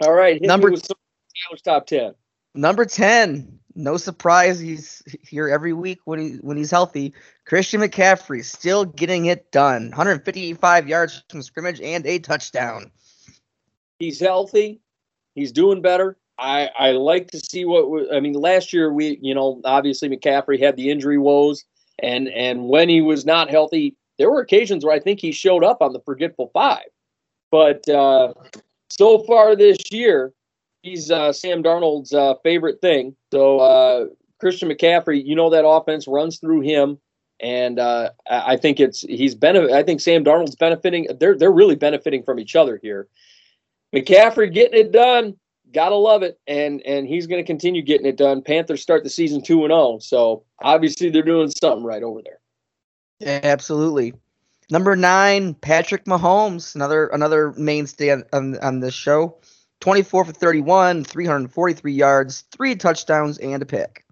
All right. Number Tyler's Top 10. Number 10. No surprise, he's here every week when he's healthy. Christian McCaffrey still getting it done. 155 yards from scrimmage and a touchdown. He's healthy. He's doing better. I like to see last year obviously McCaffrey had the injury woes, and when he was not healthy, there were occasions where I think he showed up on the forgetful 5. But so far this year, he's Sam Darnold's favorite thing. So Christian McCaffrey, that offense runs through him, and I think Sam Darnold's benefiting. They're really benefiting from each other here. McCaffrey getting it done, gotta love it, and he's going to continue getting it done. Panthers start the season 2-0, so obviously they're doing something right over there. Yeah, absolutely. Number 9, Patrick Mahomes, another mainstay on this show. 24 for 31, 343 yards, 3 touchdowns, and a pick.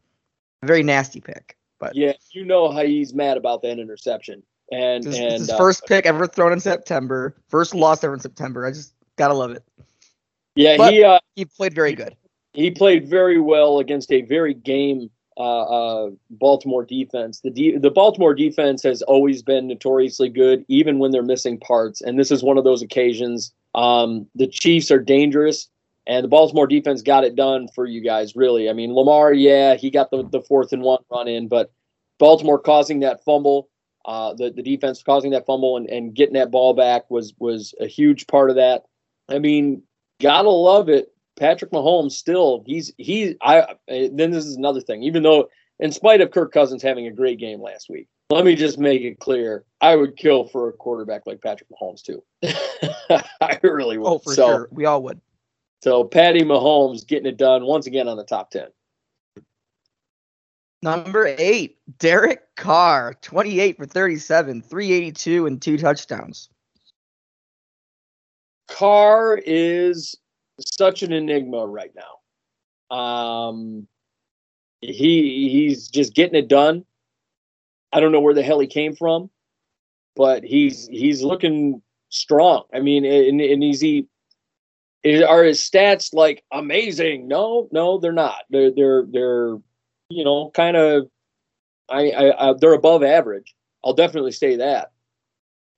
A very nasty pick. But yeah, you know how he's mad about that interception. And his first pick ever thrown in September. First loss ever in September. I just gotta love it. Yeah, but he played very good. He played very well against a very game. Baltimore defense. The Baltimore defense has always been notoriously good, even when they're missing parts. And this is one of those occasions. The Chiefs are dangerous, and the Baltimore defense got it done for you guys, really. I mean, Lamar, yeah, he got the 4th-and-1 run in, but Baltimore causing that fumble, the defense causing that fumble and getting that ball back was a huge part of that. I mean, gotta love it. Patrick Mahomes still, then this is another thing, even though in spite of Kirk Cousins having a great game last week, let me just make it clear, I would kill for a quarterback like Patrick Mahomes too. I really would. Oh, for sure. We all would. So Patty Mahomes getting it done once again on the top 10. Number 8, Derek Carr, 28 for 37, 382 and 2 touchdowns. Carr is such an enigma right now. He's just getting it done. I don't know where the hell he came from, but he's looking strong. I mean, and are his stats like amazing? No, they're not. They're kind of They're above average. I'll definitely say that.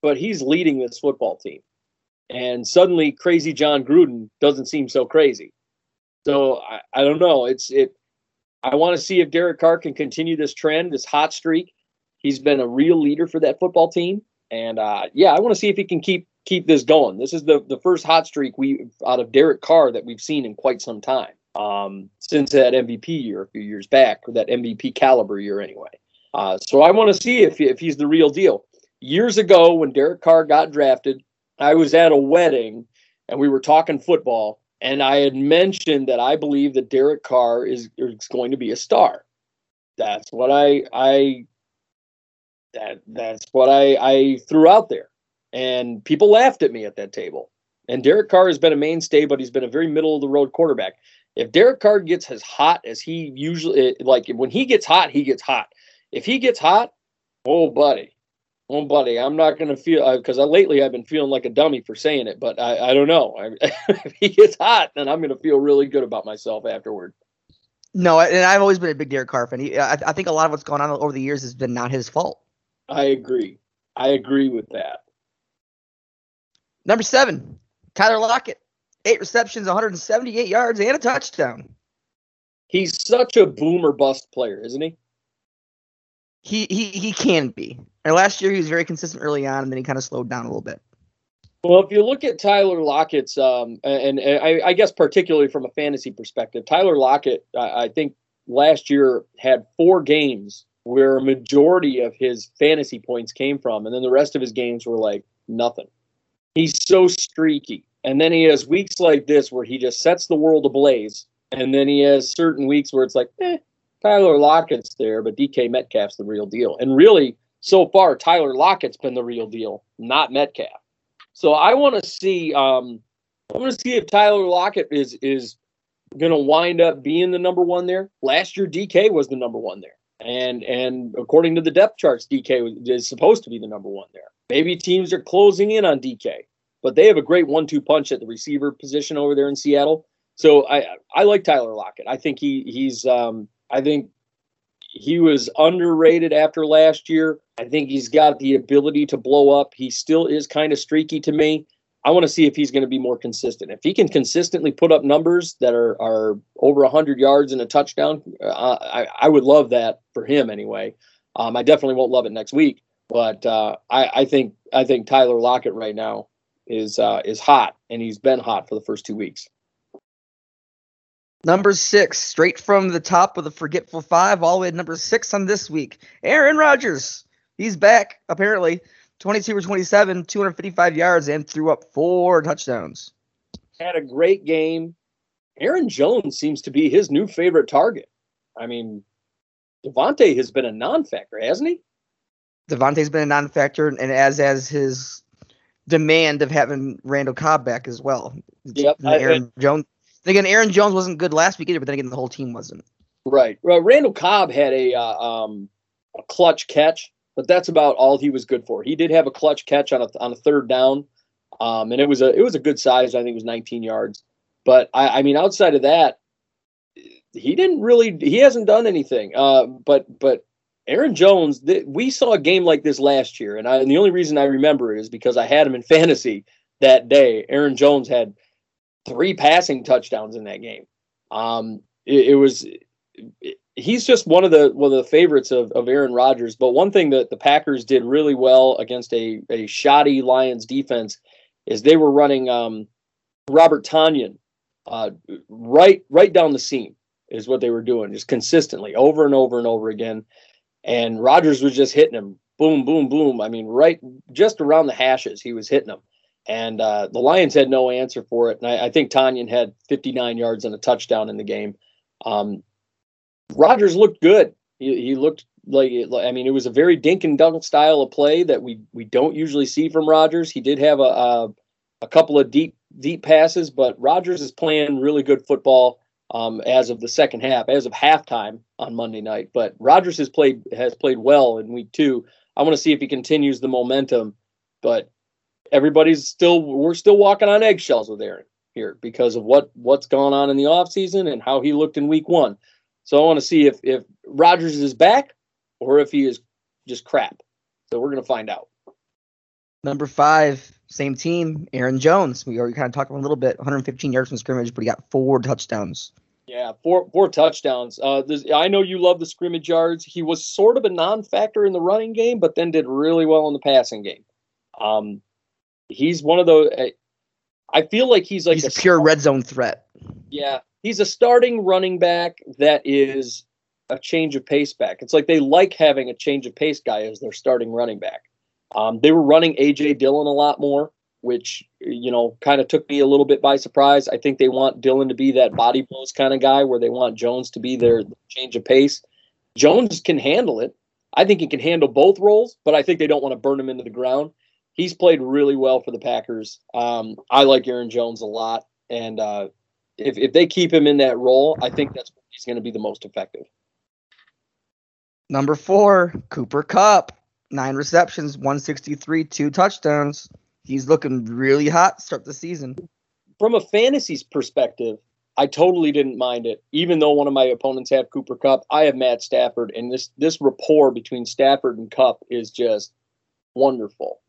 But he's leading this football team. And suddenly crazy John Gruden doesn't seem so crazy. So I don't know. I want to see if Derek Carr can continue this trend, this hot streak. He's been a real leader for that football team. And, I want to see if he can keep this going. This is the first hot streak out of Derek Carr that we've seen in quite some time, since that MVP year a few years back, or that MVP caliber year anyway. So I want to see if he's the real deal. Years ago when Derek Carr got drafted, I was at a wedding and we were talking football, and I had mentioned that I believe that Derek Carr is going to be a star. That's what I threw out there. And people laughed at me at that table. And Derek Carr has been a mainstay, but he's been a very middle-of-the-road quarterback. If Derek Carr gets as hot as he usually – like, when he gets hot, he gets hot. If he gets hot, oh, buddy, I'm not going to feel – because lately I've been feeling like a dummy for saying it, but I don't know. If he gets hot, then I'm going to feel really good about myself afterward. No, and I've always been a big Derek Carr fan. I think a lot of what's going on over the years has been not his fault. I agree with that. Number 7, Tyler Lockett, 8 receptions, 178 yards, and a touchdown. He's such a boom or bust player, isn't he? He can be. And last year he was very consistent early on, and then he kind of slowed down a little bit. Well, if you look at Tyler Lockett's, and I guess particularly from a fantasy perspective, Tyler Lockett, I think last year had 4 games where a majority of his fantasy points came from, and then the rest of his games were like nothing. He's so streaky. And then he has weeks like this where he just sets the world ablaze. And then he has certain weeks where it's like, Tyler Lockett's there, but DK Metcalf's the real deal. And really, so far, Tyler Lockett's been the real deal, not Metcalf. So I want to see if Tyler Lockett is going to wind up being the number one there. Last year, DK was the number one there. And according to the depth charts, DK is supposed to be the number one there. Maybe teams are closing in on DK, but they have a great 1-2 punch at the receiver position over there in Seattle. So I like Tyler Lockett. I think he was underrated after last year. I think he's got the ability to blow up. He still is kind of streaky to me. I want to see if he's going to be more consistent. If he can consistently put up numbers that are over 100 yards and a touchdown, I would love that for him anyway. I definitely won't love it next week, but I think Tyler Lockett right now is hot, and he's been hot for the first 2 weeks. Number 6, straight from the top of the Forgetful 5, all the way to number 6 on this week. Aaron Rodgers, he's back apparently. 22 or 27, 255 yards, and threw up 4 touchdowns. Had a great game. Aaron Jones seems to be his new favorite target. I mean, Devontae has been a non-factor, hasn't he? Devontae's been a non-factor, and as his demand of having Randall Cobb back as well. Yep. Aaron Jones wasn't good last week either, but then again, the whole team wasn't. Right. Well, Randall Cobb had a clutch catch. But that's about all he was good for. He did have a clutch catch on a third down, and it was a good size. I think it was 19 yards. But I mean, outside of that, he hasn't done anything. But Aaron Jones, we saw a game like this last year, and the only reason I remember it is because I had him in fantasy that day. Aaron Jones had 3 passing touchdowns in that game. He's just one of the favorites of Aaron Rodgers. But one thing that the Packers did really well against a shoddy Lions defense is they were running Robert Tonyan right down the seam is what they were doing, just consistently over and over and over again. And Rodgers was just hitting him, boom, boom, boom. I mean, right just around the hashes, he was hitting him. And the Lions had no answer for it. And I think Tonyan had 59 yards and a touchdown in the game. Rodgers looked good. He looked like, I mean, it was a very dink and dunk style of play that we don't usually see from Rodgers. He did have a couple of deep passes, but Rodgers is playing really good football as of the second half, as of halftime on Monday night. But Rodgers has played well in week 2. I want to see if he continues the momentum, but we're still walking on eggshells with Aaron here because of what's gone on in the offseason and how he looked in week 1. So I want to see if Rodgers is back. or if he is just crap. So we're going to find out. Number 5, same team, Aaron Jones. We already kind of talked about him a little bit. 115 yards from scrimmage, but he got 4 touchdowns. Yeah, four touchdowns. I know you love the scrimmage yards. He was sort of a non-factor in the running game, but then did really well in the passing game. He's one of those. I feel like he's a pure red zone threat. Yeah, he's a starting running back that is a change of pace back. It's like they like having a change of pace guy as their starting running back. They were running A.J. Dillon a lot more, which, you know, kind of took me a little bit by surprise. I think they want Dillon to be that body blows kind of guy where they want Jones to be their change of pace. Jones can handle it. I think he can handle both roles, but I think they don't want to burn him into the ground. He's played really well for the Packers. I like Aaron Jones a lot. And if they keep him in that role, I think that's where he's going to be the most effective. Number 4, Cooper Kupp. 9 receptions, 163, 2 touchdowns. He's looking really hot to start the season. From a fantasy's perspective, I totally didn't mind it. Even though one of my opponents have Cooper Kupp, I have Matt Stafford, and this rapport between Stafford and Kupp is just wonderful.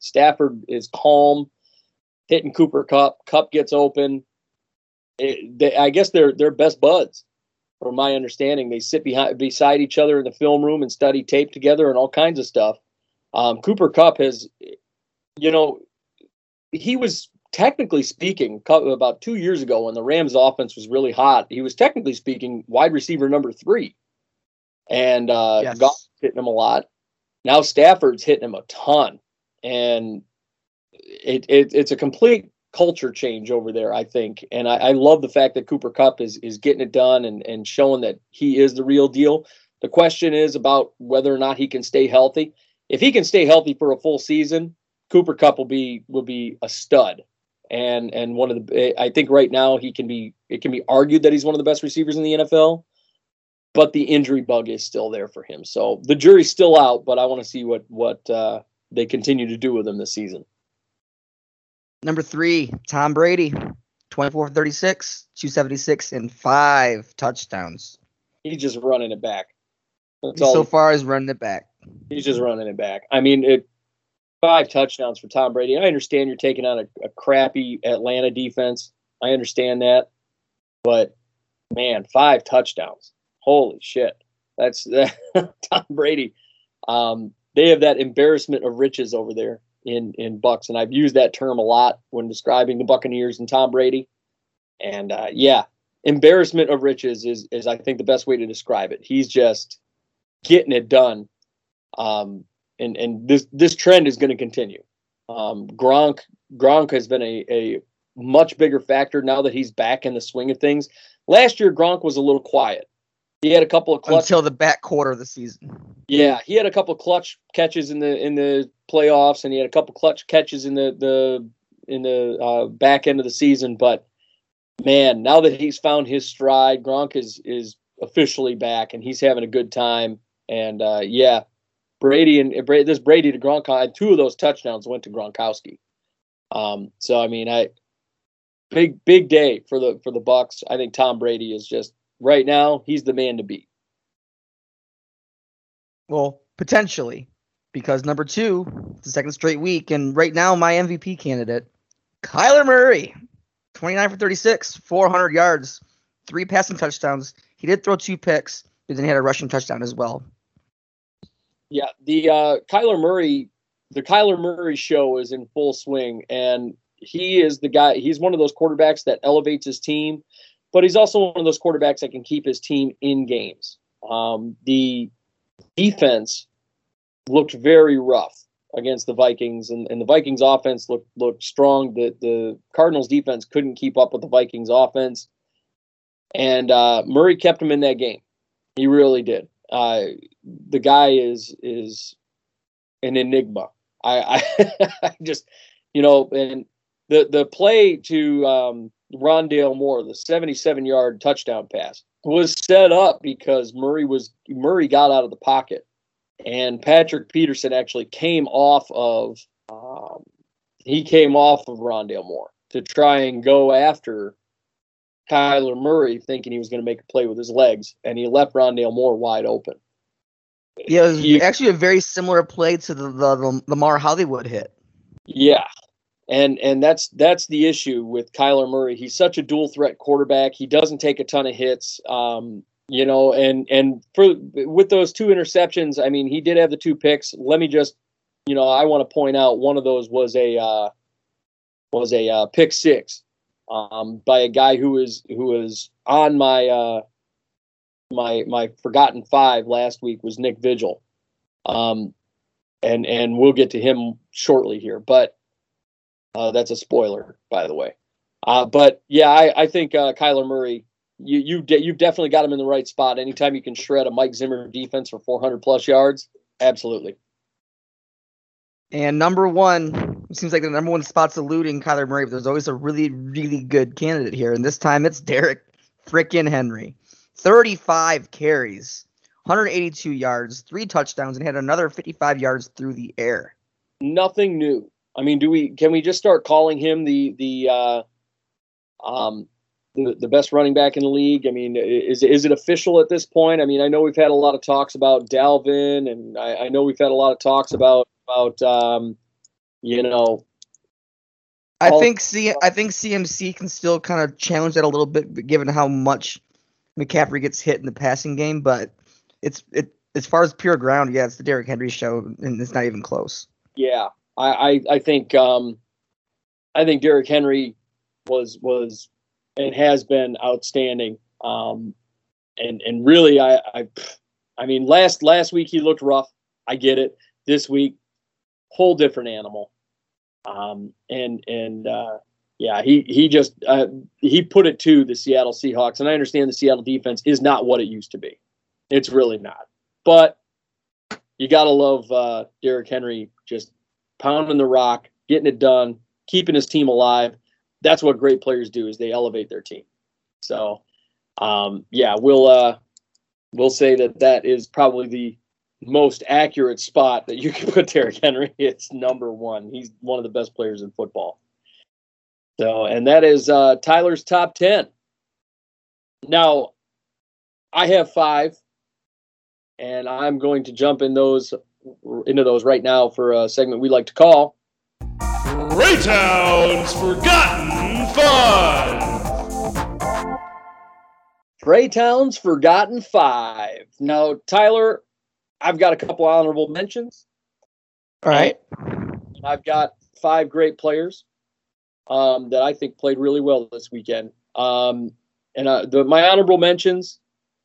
Stafford is calm, hitting Cooper Kupp. Kupp gets open. I guess they're best buds. From my understanding, they sit beside each other in the film room and study tape together and all kinds of stuff. Cooper Kupp has, you know, he was technically speaking about 2 years ago when the Rams offense was really hot. He was technically speaking wide receiver number 3. And Goff's hitting him a lot. Now Stafford's hitting him a ton. And it's a complete culture change over there, I think. And I love the fact that Cooper Kupp is getting it done and showing that he is the real deal. The question is about whether or not he can stay healthy. If he can stay healthy for a full season, Cooper Kupp will be a stud. And one of the, I think right now it can be argued that he's one of the best receivers in the NFL, but the injury bug is still there for him. So the jury's still out, but I want to see what they continue to do with him this season. Number 3, Tom Brady, 24 for 36, 276, and 5 touchdowns. He's just running it back. So far, he's running it back. He's just running it back. I mean, 5 touchdowns for Tom Brady. I understand you're taking on a crappy Atlanta defense. I understand that. But, man, 5 touchdowns. Holy shit. That's Tom Brady. They have that embarrassment of riches over there. In Bucks, and I've used that term a lot when describing the Buccaneers and Tom Brady. And embarrassment of riches is I think the best way to describe it. He's just getting it done, and this trend is going to continue. Gronk has been a much bigger factor now that he's back in the swing of things. Last year, Gronk was a little quiet. He had a couple of clutch until the back quarter of the season. Yeah, he had a couple of clutch catches in the playoffs, and he had a couple of clutch catches in the back end of the season. But man, now that he's found his stride, Gronk is officially back, and he's having a good time. And Brady to Gronk, 2 of those touchdowns went to Gronkowski. So I mean, big day for the Bucs. I think Tom Brady is just. Right now, he's the man to beat. Well, potentially, because number 2, the second straight week, and right now my MVP candidate, Kyler Murray, 29 for 36, 400 yards, 3 passing touchdowns. He did throw 2 picks, but then he had a rushing touchdown as well. Yeah, the Kyler Murray show is in full swing, and he is the guy. He's one of those quarterbacks that elevates his team. But he's also one of those quarterbacks that can keep his team in games. The defense looked very rough against the Vikings, and the Vikings offense looked strong. The Cardinals defense couldn't keep up with the Vikings offense, and Murray kept him in that game. He really did. The guy is an enigma. I just, you know, and the play to Rondale Moore, the 77-yard touchdown pass, was set up because Murray got out of the pocket, and Patrick Peterson actually came off of Rondale Moore to try and go after Kyler Murray, thinking he was going to make a play with his legs, and he left Rondale Moore wide open. Yeah, it was actually a very similar play to the Lamar Hollywood hit. Yeah. And that's the issue with Kyler Murray. He's such a dual threat quarterback. He doesn't take a ton of hits, you know, and for with those two interceptions, I mean, he did have the two picks. Let me just, you know, I want to point out one of those was a pick six by a guy who was on my my forgotten five last week was Nick Vigil. And we'll get to him shortly here, but. That's a spoiler, by the way. But yeah, I think Kyler Murray, you've definitely got him in the right spot. Anytime you can shred a Mike Zimmer defense for 400-plus yards, absolutely. And number one, it seems like the number one spot's eluding Kyler Murray, but there's always a really, really good candidate here, and this time it's Derrick frickin' Henry. 35 carries, 182 yards, 3 touchdowns, and had another 55 yards through the air. Nothing new. I mean, can we just start calling him the best running back in the league? I mean, is it official at this point? I mean, I know we've had a lot of talks about Dalvin, and I know we've had a lot of talks about you know. I think CMC can still kind of challenge that a little bit, given how much McCaffrey gets hit in the passing game. But it's as far as pure ground, yeah, it's the Derrick Henry show, and it's not even close. Yeah. I think Derrick Henry was and has been outstanding. And really, I mean, last week he looked rough. I get it. This week, whole different animal. Yeah, he put it to the Seattle Seahawks. And I understand the Seattle defense is not what it used to be. It's really not. But you gotta love Derrick Henry just. Pounding the rock, getting it done, keeping his team alive. That's what great players do, is they elevate their team. So, yeah, we'll say that is probably the most accurate spot that you can put Derrick Henry. It's number one. He's one of the best players in football. So, and that is Tyler's top 10. Now, I have 5, and I'm going to jump in those. We're into those right now for a segment we like to call Freytown's Forgotten Five. Freytown's Forgotten Five. Now, Tyler, I've got a couple honorable mentions. All right. And I've got 5 great players that I think played really well this weekend. My honorable mentions,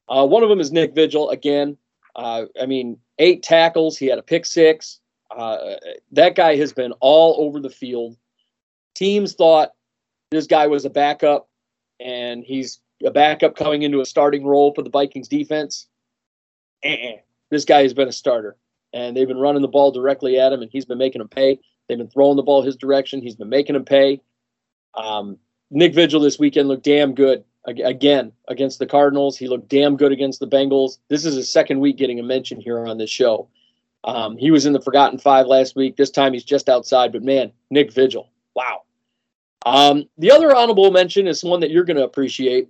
one of them is Nick Vigil again. I mean, 8 tackles. He had a pick six. That guy has been all over the field. Teams thought this guy was a backup, and he's a backup coming into a starting role for the Vikings defense. This guy has been a starter, and they've been running the ball directly at him, and he's been making him pay. They've been throwing the ball his direction. He's been making him pay. Nick Vigil this weekend looked damn good. Again, against the Cardinals. He looked damn good against the Bengals. This is his second week getting a mention here on this show. He was in the Forgotten Five last week. This time he's just outside, but man, Nick Vigil. Wow. The other honorable mention is one that you're going to appreciate.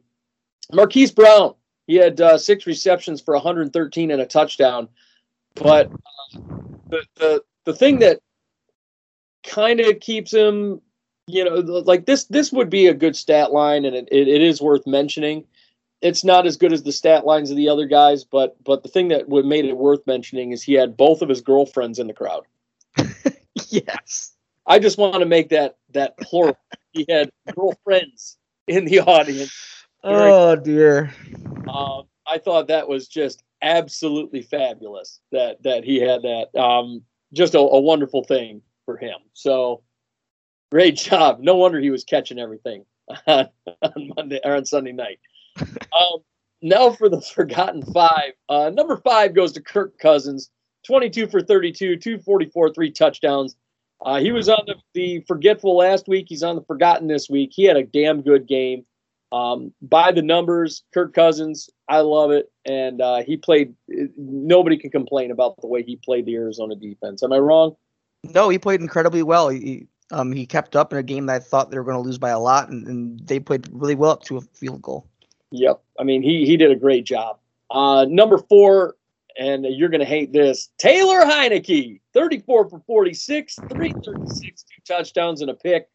Marquise Brown. He had 6 receptions for 113 and a touchdown. But the thing that kind of keeps him, you know, like this would be a good stat line, and it is worth mentioning. It's not as good as the stat lines of the other guys, but the thing that would made it worth mentioning is he had both of his girlfriends in the crowd. Yes. I just want to make that plural. He had girlfriends in the audience. Oh, dear. I thought that was just absolutely fabulous that he had that. Just a wonderful thing for him. So, great job. No wonder he was catching everything on Monday or on Sunday night. Now for the Forgotten Five. Number 5 goes to Kirk Cousins, 22 for 32, 244, 3 touchdowns. He was on the forgetful last week. He's on the forgotten this week. He had a damn good game. By the numbers, Kirk Cousins, I love it. And he played. Nobody can complain about the way he played the Arizona defense. Am I wrong? No, he played incredibly well. He kept up in a game that I thought they were going to lose by a lot, and they played really well up to a field goal. Yep. I mean, he did a great job. Number 4, and you're going to hate this, Taylor Heinicke, 34 for 46, 336, 2 touchdowns and a pick.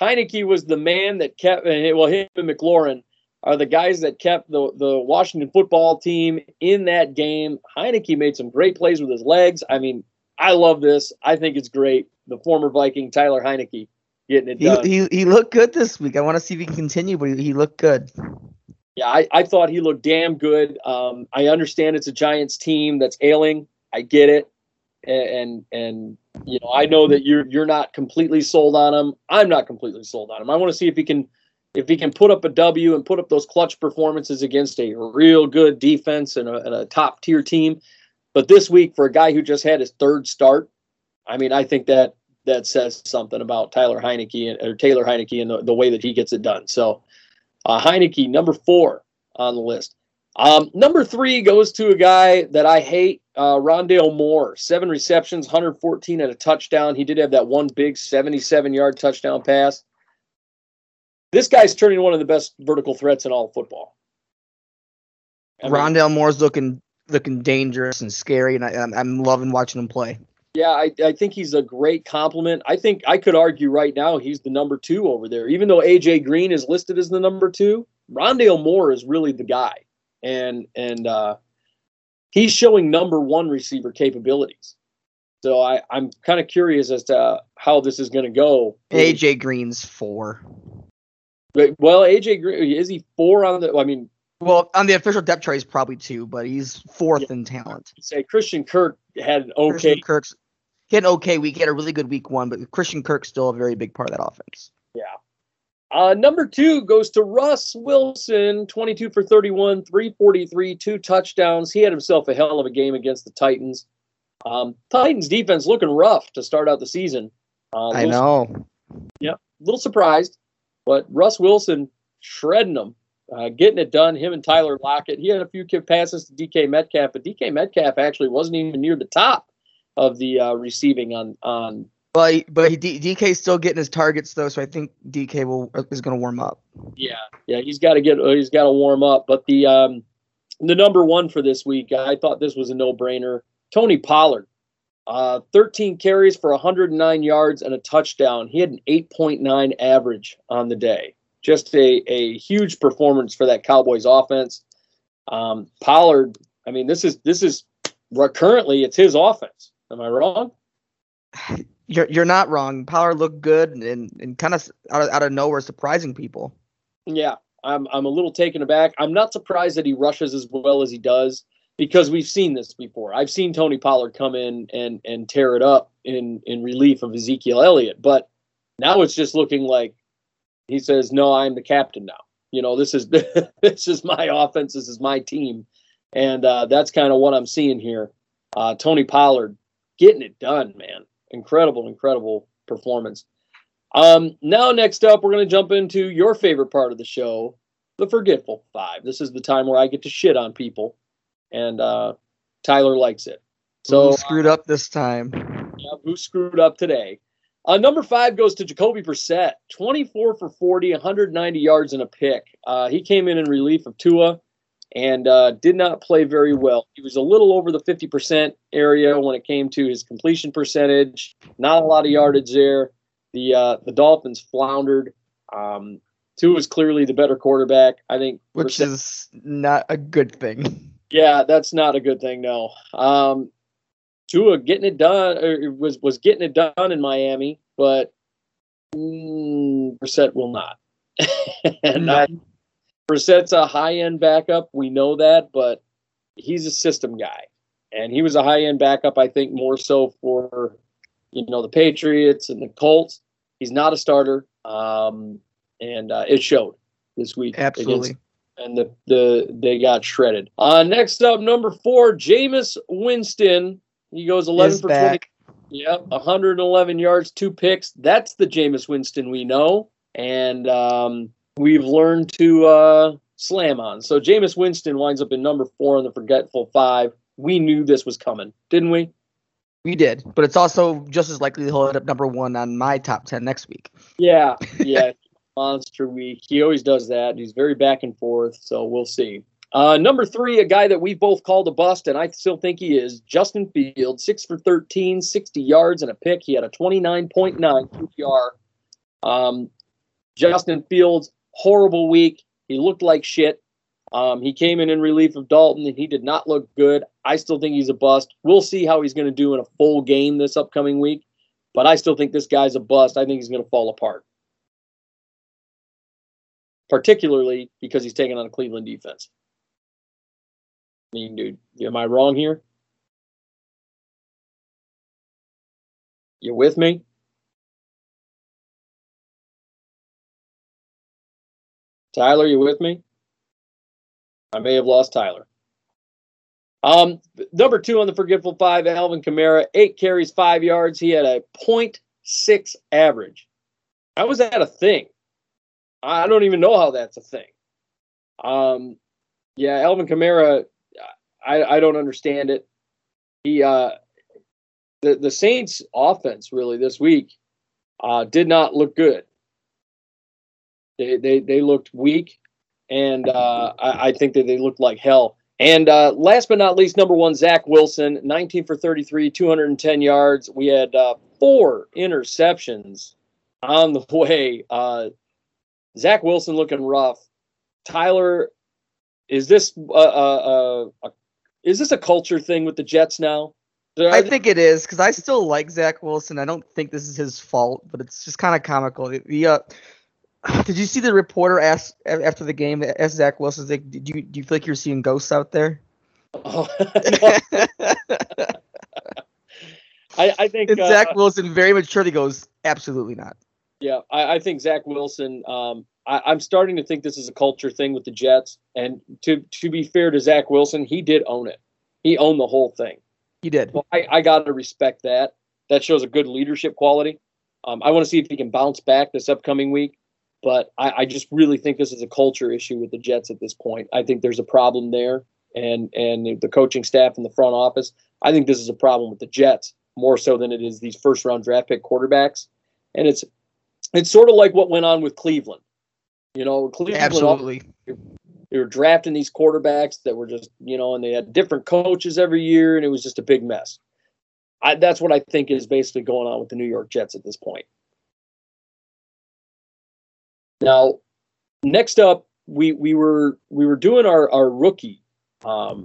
Heinicke was the man that kept, well, him and McLaurin are the guys that kept the Washington football team in that game. Heinicke made some great plays with his legs. I mean, I love this. I think it's great. The former Viking, Taylor Heinicke, getting it done. He looked good this week. I want to see if he can continue, but he looked good. Yeah, I thought he looked damn good. I understand it's a Giants team that's ailing. I get it. And you know, I know that you're not completely sold on him. I'm not completely sold on him. I want to see if he can put up a W and put up those clutch performances against a real good defense and a top-tier team. But this week, for a guy who just had his third start, I mean, I think that says something about Taylor Heinicke and the way that he gets it done. So Heinicke, number 4 on the list. Number 3 goes to a guy that I hate, Rondale Moore. 7 receptions, 114 and a touchdown. He did have that one big 77-yard touchdown pass. This guy's turning one of the best vertical threats in all of football. Rondale Moore's looking dangerous and scary, and I'm loving watching him play. Yeah, I think he's a great compliment. I think I could argue right now he's the number 2 over there. Even though A.J. Green is listed as the number 2, Rondale Moore is really the guy. And he's showing number 1 receiver capabilities. So I'm kind of curious as to how this is going to go. A.J. Green's 4. Well, A.J. Green, is he 4 on the – I mean – well, on the official depth chart, he's probably 2, but he's 4th in talent. Say Christian Kirk had an okay. He had an okay week. He had a really good week 1, but Christian Kirk's still a very big part of that offense. Yeah. Number 2 goes to Russ Wilson, 22 for 31, 343, 2 touchdowns. He had himself a hell of a game against the Titans. Titans defense looking rough to start out the season. I know. Yeah, a little surprised, but Russ Wilson shredding them. Getting it done, him and Tyler Lockett. He had a few passes to DK Metcalf, but DK Metcalf actually wasn't even near the top of the receiving on. But DK's still getting his targets though, so I think DK is going to warm up. Yeah, he's got to warm up. But the number 1 for this week, I thought this was a no-brainer. Tony Pollard, 13 carries for 109 yards and a touchdown. He had an 8.9 average on the day. Just a huge performance for that Cowboys offense. Pollard, I mean, this is currently it's his offense. Am I wrong? You're not wrong. Pollard looked good and kind of out of nowhere surprising people. Yeah, I'm a little taken aback. I'm not surprised that he rushes as well as he does because we've seen this before. I've seen Tony Pollard come in and tear it up in relief of Ezekiel Elliott, but now it's just looking like he says, "No, I'm the captain now. You know, this is my offense. This is my team," and that's kind of what I'm seeing here. Tony Pollard getting it done, man. Incredible performance. Now, next up, we're going to jump into your favorite part of the show, the Forgetful 5. This is the time where I get to shit on people, and Tyler likes it. So who screwed up this time? Yeah, who screwed up today? Number 5 goes to Jacoby Brissett, 24 for 40, 190 yards and a pick. He came in relief of Tua and did not play very well. He was a little over the 50% area when it came to his completion percentage. Not a lot of yardage there. The Dolphins floundered. Tua is clearly the better quarterback, I think. Which is not a good thing. Yeah, that's not a good thing, no. Tua getting it done was getting it done in Miami, but Brissett will not. And Brissett's a high-end backup. We know that, but he's a system guy. And he was a high-end backup, I think, more so for, you know, the Patriots and the Colts. He's not a starter, and it showed this week. Absolutely. And they got shredded. Next up, number 4, Jameis Winston. He goes 11 for 20. Yep, 111 yards, 2 picks. That's the Jameis Winston we know, and we've learned to slam on. So Jameis Winston winds up in number 4 on the Forgetful 5. We knew this was coming, didn't we? We did, but it's also just as likely he'll end up number 1 on my top 10 next week. Yeah, monster week. He always does that. He's very back and forth, so we'll see. Number three, a guy that we both called a bust, and I still think he is, Justin Fields, 6 for 13, 60 yards and a pick. He had a 29.9 QPR. Justin Fields, horrible week. He looked like shit. He came in relief of Dalton, and he did not look good. I still think he's a bust. We'll see how he's going to do in a full game this upcoming week, but I still think this guy's a bust. I think he's going to fall apart, particularly because he's taking on a Cleveland defense. I mean, dude, am I wrong here? You with me? Tyler, you with me? I may have lost Tyler. Number two on the Forgetful Five, Alvin Kamara, 8 carries, 5 yards. He had a .6 average. How is that a thing? I don't even know how that's a thing. Yeah, Alvin Kamara, I don't understand it. He the Saints' offense really this week did not look good. They looked weak. And I think that they looked like hell. And last but not least, number one, Zach Wilson, 19 for 33, 210 yards. We had 4 interceptions on the way. Zach Wilson looking rough. Tyler, is this a culture thing with the Jets now? I think it is, because I still like Zach Wilson. I don't think this is his fault, but it's just kind of comical. Did you see the reporter ask after the game, ask Zach Wilson, like, do you feel like you're seeing ghosts out there? Oh, I think and Zach Wilson very maturely goes, absolutely not. Yeah, I think Zach Wilson, I'm starting to think this is a culture thing with the Jets. And to be fair to Zach Wilson, he did own it. He owned the whole thing. He did. So I got to respect that. That shows a good leadership quality. I want to see if he can bounce back this upcoming week. But I just really think this is a culture issue with the Jets at this point. I think there's a problem there, and the coaching staff and the front office. I think this is a problem with the Jets more so than it is these first-round draft pick quarterbacks. And it's sort of like what went on with Cleveland. You know, Cleveland, absolutely, they were drafting these quarterbacks that were just, you know, and they had different coaches every year, and it was just a big mess. That's what I think is basically going on with the New York Jets at this point. Now, next up, we were doing our rookie, our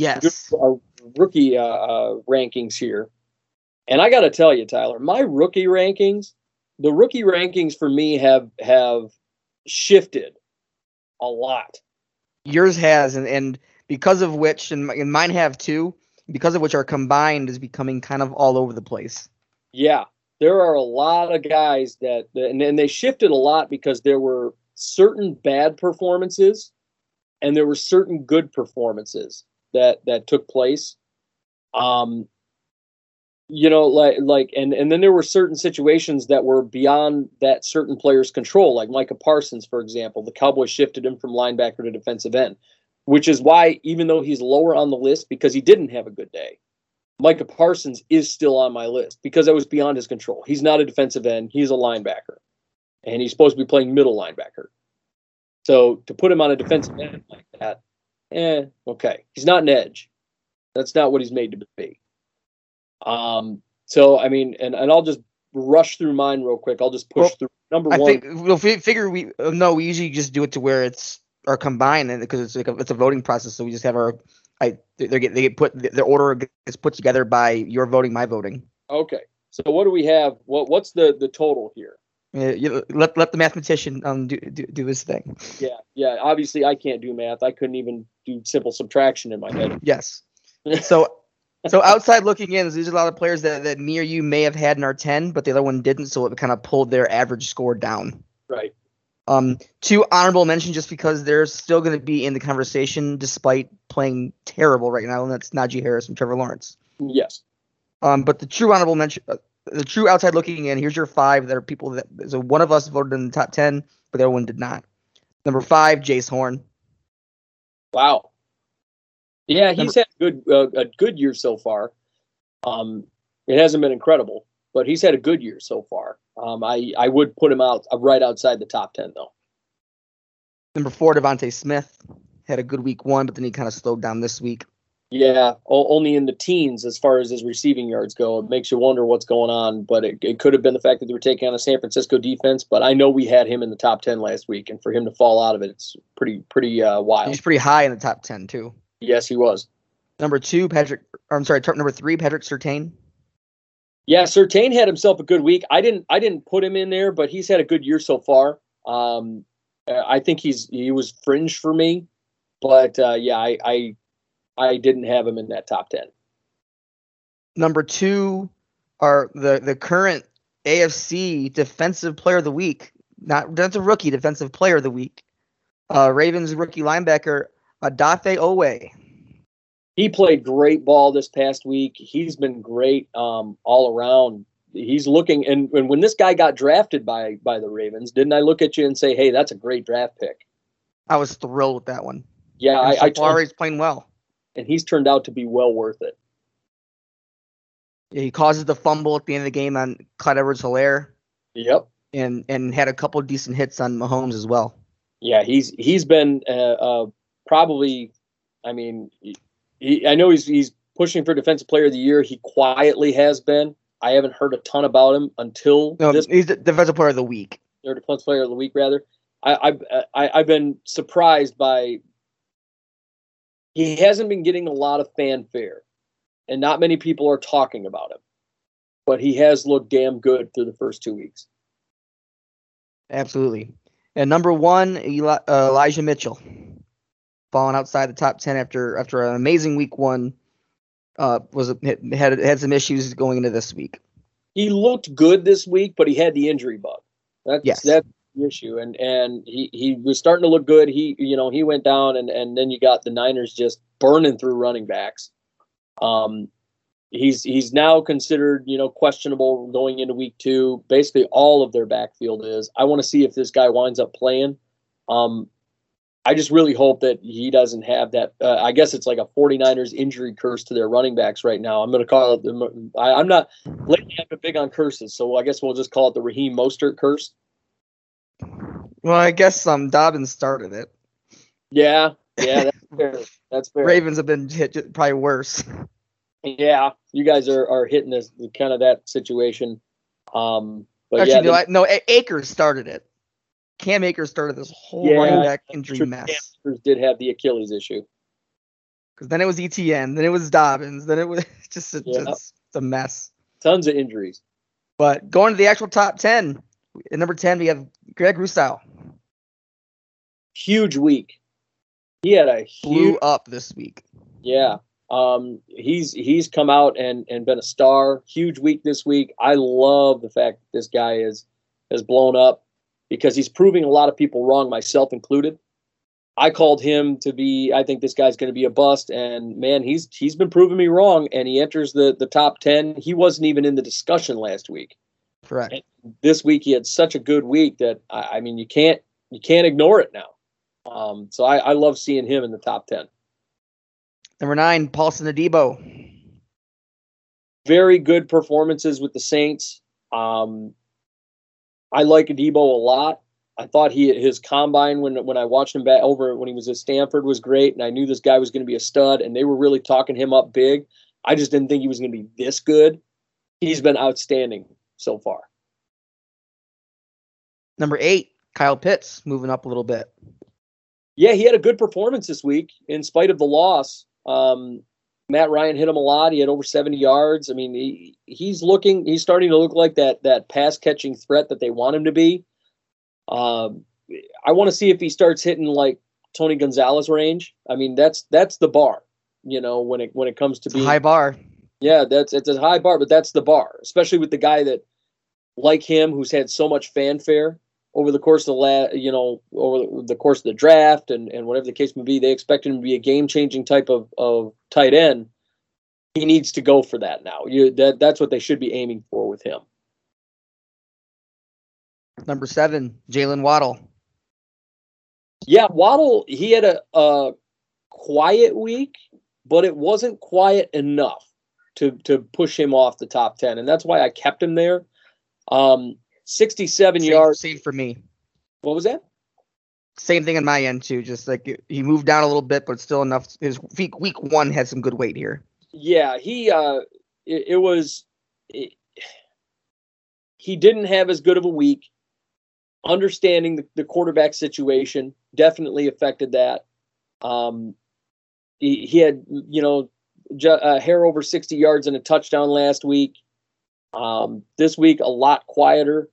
rookie rankings here, and I got to tell you, Tyler, my rookie rankings, the rookie rankings for me have shifted a lot. Yours has, and because of which, and mine have too, because of which our combined is becoming kind of all over the place. Yeah. There are a lot of guys that, and they shifted a lot because there were certain bad performances and there were certain good performances that took place. You know, like, and then there were certain situations that were beyond that certain player's control, like Micah Parsons, for example. The Cowboys shifted him from linebacker to defensive end, which is why, even though he's lower on the list because he didn't have a good day, Micah Parsons is still on my list because that was beyond his control. He's not a defensive end. He's a linebacker, and he's supposed to be playing middle linebacker. So to put him on a defensive end like that, okay. He's not an edge. That's not what he's made to be. So, I mean, and I'll just rush through mine real quick. I'll just push through. Number one. We usually just do it to where it's our combined, and because it's like it's a voting process. So we just have our, they get put, the order is put together by your voting, my voting. Okay. So what do we have? What's the total here? Let the mathematician do his thing. Yeah. Obviously, I can't do math. I couldn't even do simple subtraction in my head. Yes. So outside looking in, there's a lot of players that me or you may have had in our 10, but the other one didn't, so it kind of pulled their average score down. Right. 2 honorable mentions just because they're still going to be in the conversation despite playing terrible right now, and that's Najee Harris and Trevor Lawrence. Yes. But the true honorable mention, the true outside looking in, here's your 5 that are people that, so one of us voted in the top 10, but the other one did not. Number 5, Jace Horn. Wow. Yeah, he's had a good year so far. It hasn't been incredible, but he's had a good year so far. I would put him out right outside the top 10, though. Number 4, Devontae Smith. had a good week one, but then he kind of slowed down this week. Yeah, only in the teens as far as his receiving yards go. It makes you wonder what's going on, but it could have been the fact that they were taking on a San Francisco defense, but I know we had him in the top 10 last week, and for him to fall out of it, it's pretty wild. He's pretty high in the top 10, too. Yes, he was. Number three, Patrick Surtain. Yeah, Surtain had himself a good week. I didn't put him in there, but he's had a good year so far. I think he was fringe for me, but yeah, I didn't have him in that top 10. Number two are the current AFC Defensive Player of the Week. That's a rookie Defensive Player of the Week. Ravens rookie linebacker Odafe Owe. He played great ball this past week. He's been great all around. He's looking, and when this guy got drafted by the Ravens, didn't I look at you and say, hey, that's a great draft pick? I was thrilled with that one. Yeah, Safari's playing well. And he's turned out to be well worth it. Yeah, he causes the fumble at the end of the game on Clyde Edwards-Helaire. Yep. And had a couple of decent hits on Mahomes as well. Yeah, he's been probably, I mean, I know he's pushing for Defensive Player of the Year. He quietly has been. I haven't heard a ton about him until this. He's the Defensive Player of the Week. Or Defensive Player of the Week, rather. I've been surprised by. He hasn't been getting a lot of fanfare, and not many people are talking about him. But he has looked damn good through the first 2 weeks. Absolutely. And number one, Elijah Mitchell, falling outside the top 10 after an amazing week one, had some issues going into this week. He looked good this week, but he had the injury bug. That's the issue, and he was starting to look good. He went down, and then you got the Niners just burning through running backs. He's now considered questionable going into week two. Basically, all of their backfield is. I want to see if this guy winds up playing. I just really hope that he doesn't have that. I guess it's like a 49ers injury curse to their running backs right now. I'm going to call it. I'm not lately. I've been big on curses, so I guess we'll just call it the Raheem Mostert curse. Well, I guess Dobbins started it. Yeah, that's fair. Ravens have been hit probably worse. Yeah, you guys are hitting this kind of that situation. But actually, yeah, Akers started it. Cam Akers started this whole running back injury mess. Cam Akers did have the Achilles issue. Because then it was ETN, then it was Dobbins, then it was just a mess. Tons of injuries. But going to the actual top 10. At number 10, we have Greg Rousseau. Huge week. He had a blew up this week. Yeah. He's come out and been a star. Huge week this week. I love the fact that this guy has blown up because he's proving a lot of people wrong, myself included. I called him I think this guy's going to be a bust, and man, he's been proving me wrong, and he enters the top 10. He wasn't even in the discussion last week. Correct. And this week he had such a good week that I mean you can't ignore it now. So I love seeing him in the top 10. Number 9, Paulson Adebo. Very good performances with the Saints. I like Adebo a lot. I thought his combine when I watched him back over when he was at Stanford was great, and I knew this guy was going to be a stud, and they were really talking him up big. I just didn't think he was going to be this good. He's been outstanding so far. Number 8, Kyle Pitts, moving up a little bit. Yeah, he had a good performance this week in spite of the loss. Matt Ryan hit him a lot. He had over 70 yards. I mean, he's starting to look like that pass catching threat that they want him to be. I want to see if he starts hitting like Tony Gonzalez range. I mean, that's the bar, when it comes to being high bar. Yeah, it's a high bar, but that's the bar, especially with the guy that, like him, who's had so much fanfare over the course of the course of the draft and whatever the case may be. They expect him to be a game-changing type of tight end. He needs to go for that now. That's what they should be aiming for with him. Number 7, Jaylen Waddle. Yeah, Waddle. He had a quiet week, but it wasn't quiet enough to push him off the top 10, and that's why I kept him there. 67 yards. Same for me. What was that? same thing on my end too. Just like he moved down a little bit, but still enough. His week one had some good weight here. Yeah, he didn't have as good of a week. Understanding the quarterback situation definitely affected that. He had, a hair over 60 yards and a touchdown last week. This week, a lot quieter,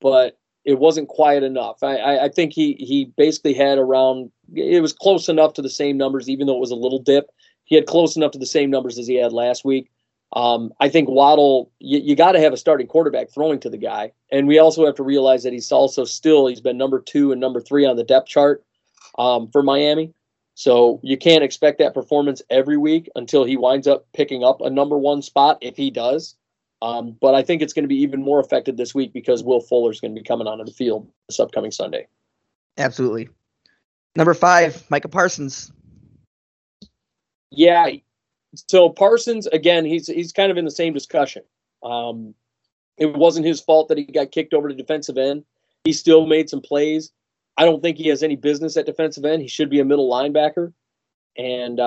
but it wasn't quiet enough. I think he basically had around, it was close enough to the same numbers, even though it was a little dip. He had close enough to the same numbers as he had last week. I think Waddle, you got to have a starting quarterback throwing to the guy. And we also have to realize that he's been number 2 and number 3 on the depth chart for Miami. So you can't expect that performance every week until he winds up picking up a number 1 spot, if he does. But I think it's going to be even more affected this week because Will Fuller's going to be coming onto the field this upcoming Sunday. Absolutely. Number 5, Micah Parsons. Yeah. So Parsons, again, he's kind of in the same discussion. It wasn't his fault that he got kicked over to defensive end. He still made some plays. I don't think he has any business at defensive end. He should be a middle linebacker. And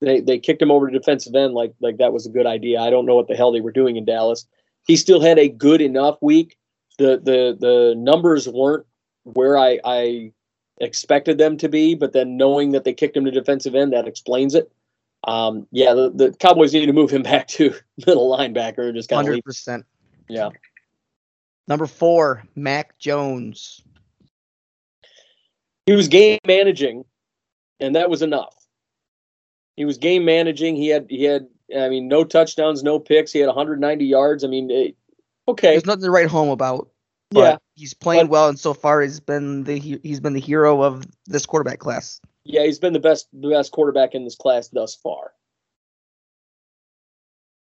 they kicked him over to defensive end like that was a good idea. I don't know what the hell they were doing in Dallas. He still had a good enough week. The numbers weren't where I expected them to be, but then knowing that they kicked him to defensive end, that explains it. The Cowboys need to move him back to middle linebacker. Just 100%. Yeah. Number 4, Mac Jones. He was game managing, and that was enough. He was game managing. He had no touchdowns, no picks. He had 190 yards. Okay. There's nothing to write home about. But yeah. He's playing well, and so far he's been the hero of this quarterback class. Yeah, he's been the best quarterback in this class thus far.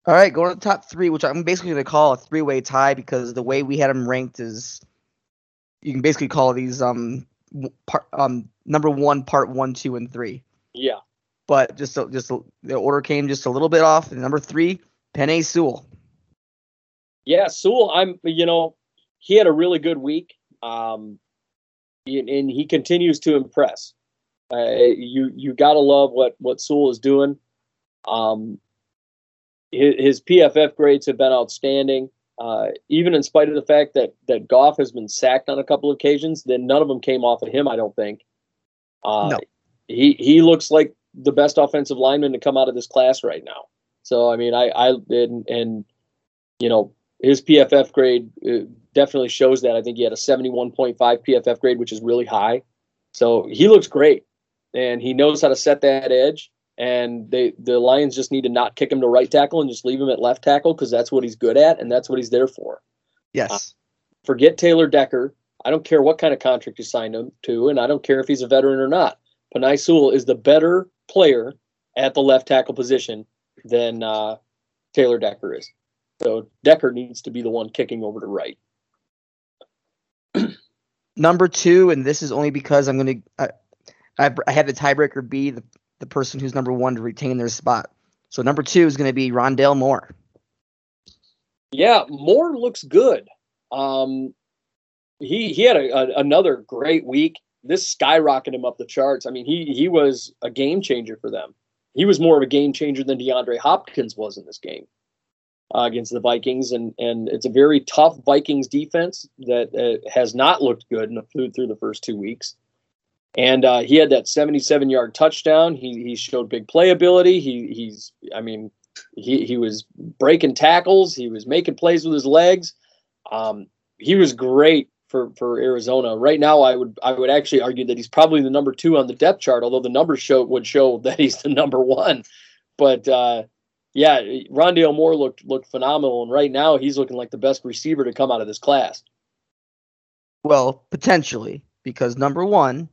All right, going to the top 3, which I'm basically going to call a 3-way tie because the way we had them ranked is you can basically call these number 1, part 1, 2, and 3. Yeah. But just the order came just a little bit off. And number 3, Penei Sewell. Yeah, Sewell. He had a really good week, and he continues to impress. You gotta love what Sewell is doing. His PFF grades have been outstanding, even in spite of the fact that Goff has been sacked on a couple of occasions. Then none of them came off of him, I don't think. No. He looks like the best offensive lineman to come out of this class right now. So his PFF grade definitely shows that. I think he had a 71.5 PFF grade, which is really high. So he looks great, and he knows how to set that edge. And the Lions just need to not kick him to right tackle and just leave him at left tackle because that's what he's good at and that's what he's there for. Yes. Forget Taylor Decker. I don't care what kind of contract you signed him to, and I don't care if he's a veteran or not. Penei Sewell is the better player at the left tackle position than Taylor Decker is. So Decker needs to be the one kicking over to right. Number 2, and this is only because I'm going to I had the tiebreaker be the person who's number 1 to retain their spot. So number 2 is going to be Rondale Moore. Yeah, Moore looks good. He had another great week. This skyrocketed him up the charts. He was a game changer for them. He was more of a game changer than DeAndre Hopkins was in this game. Against the Vikings, and it's a very tough Vikings defense that has not looked good through the first 2 weeks. And he had that 77-yard touchdown. He showed big playability. He was breaking tackles. He was making plays with his legs. He was great for Arizona. Right now, I would actually argue that he's probably the number 2 on the depth chart, although the numbers would show that he's the number 1. But yeah, Rondale Moore looked phenomenal, and right now he's looking like the best receiver to come out of this class. Well, potentially, because number 1,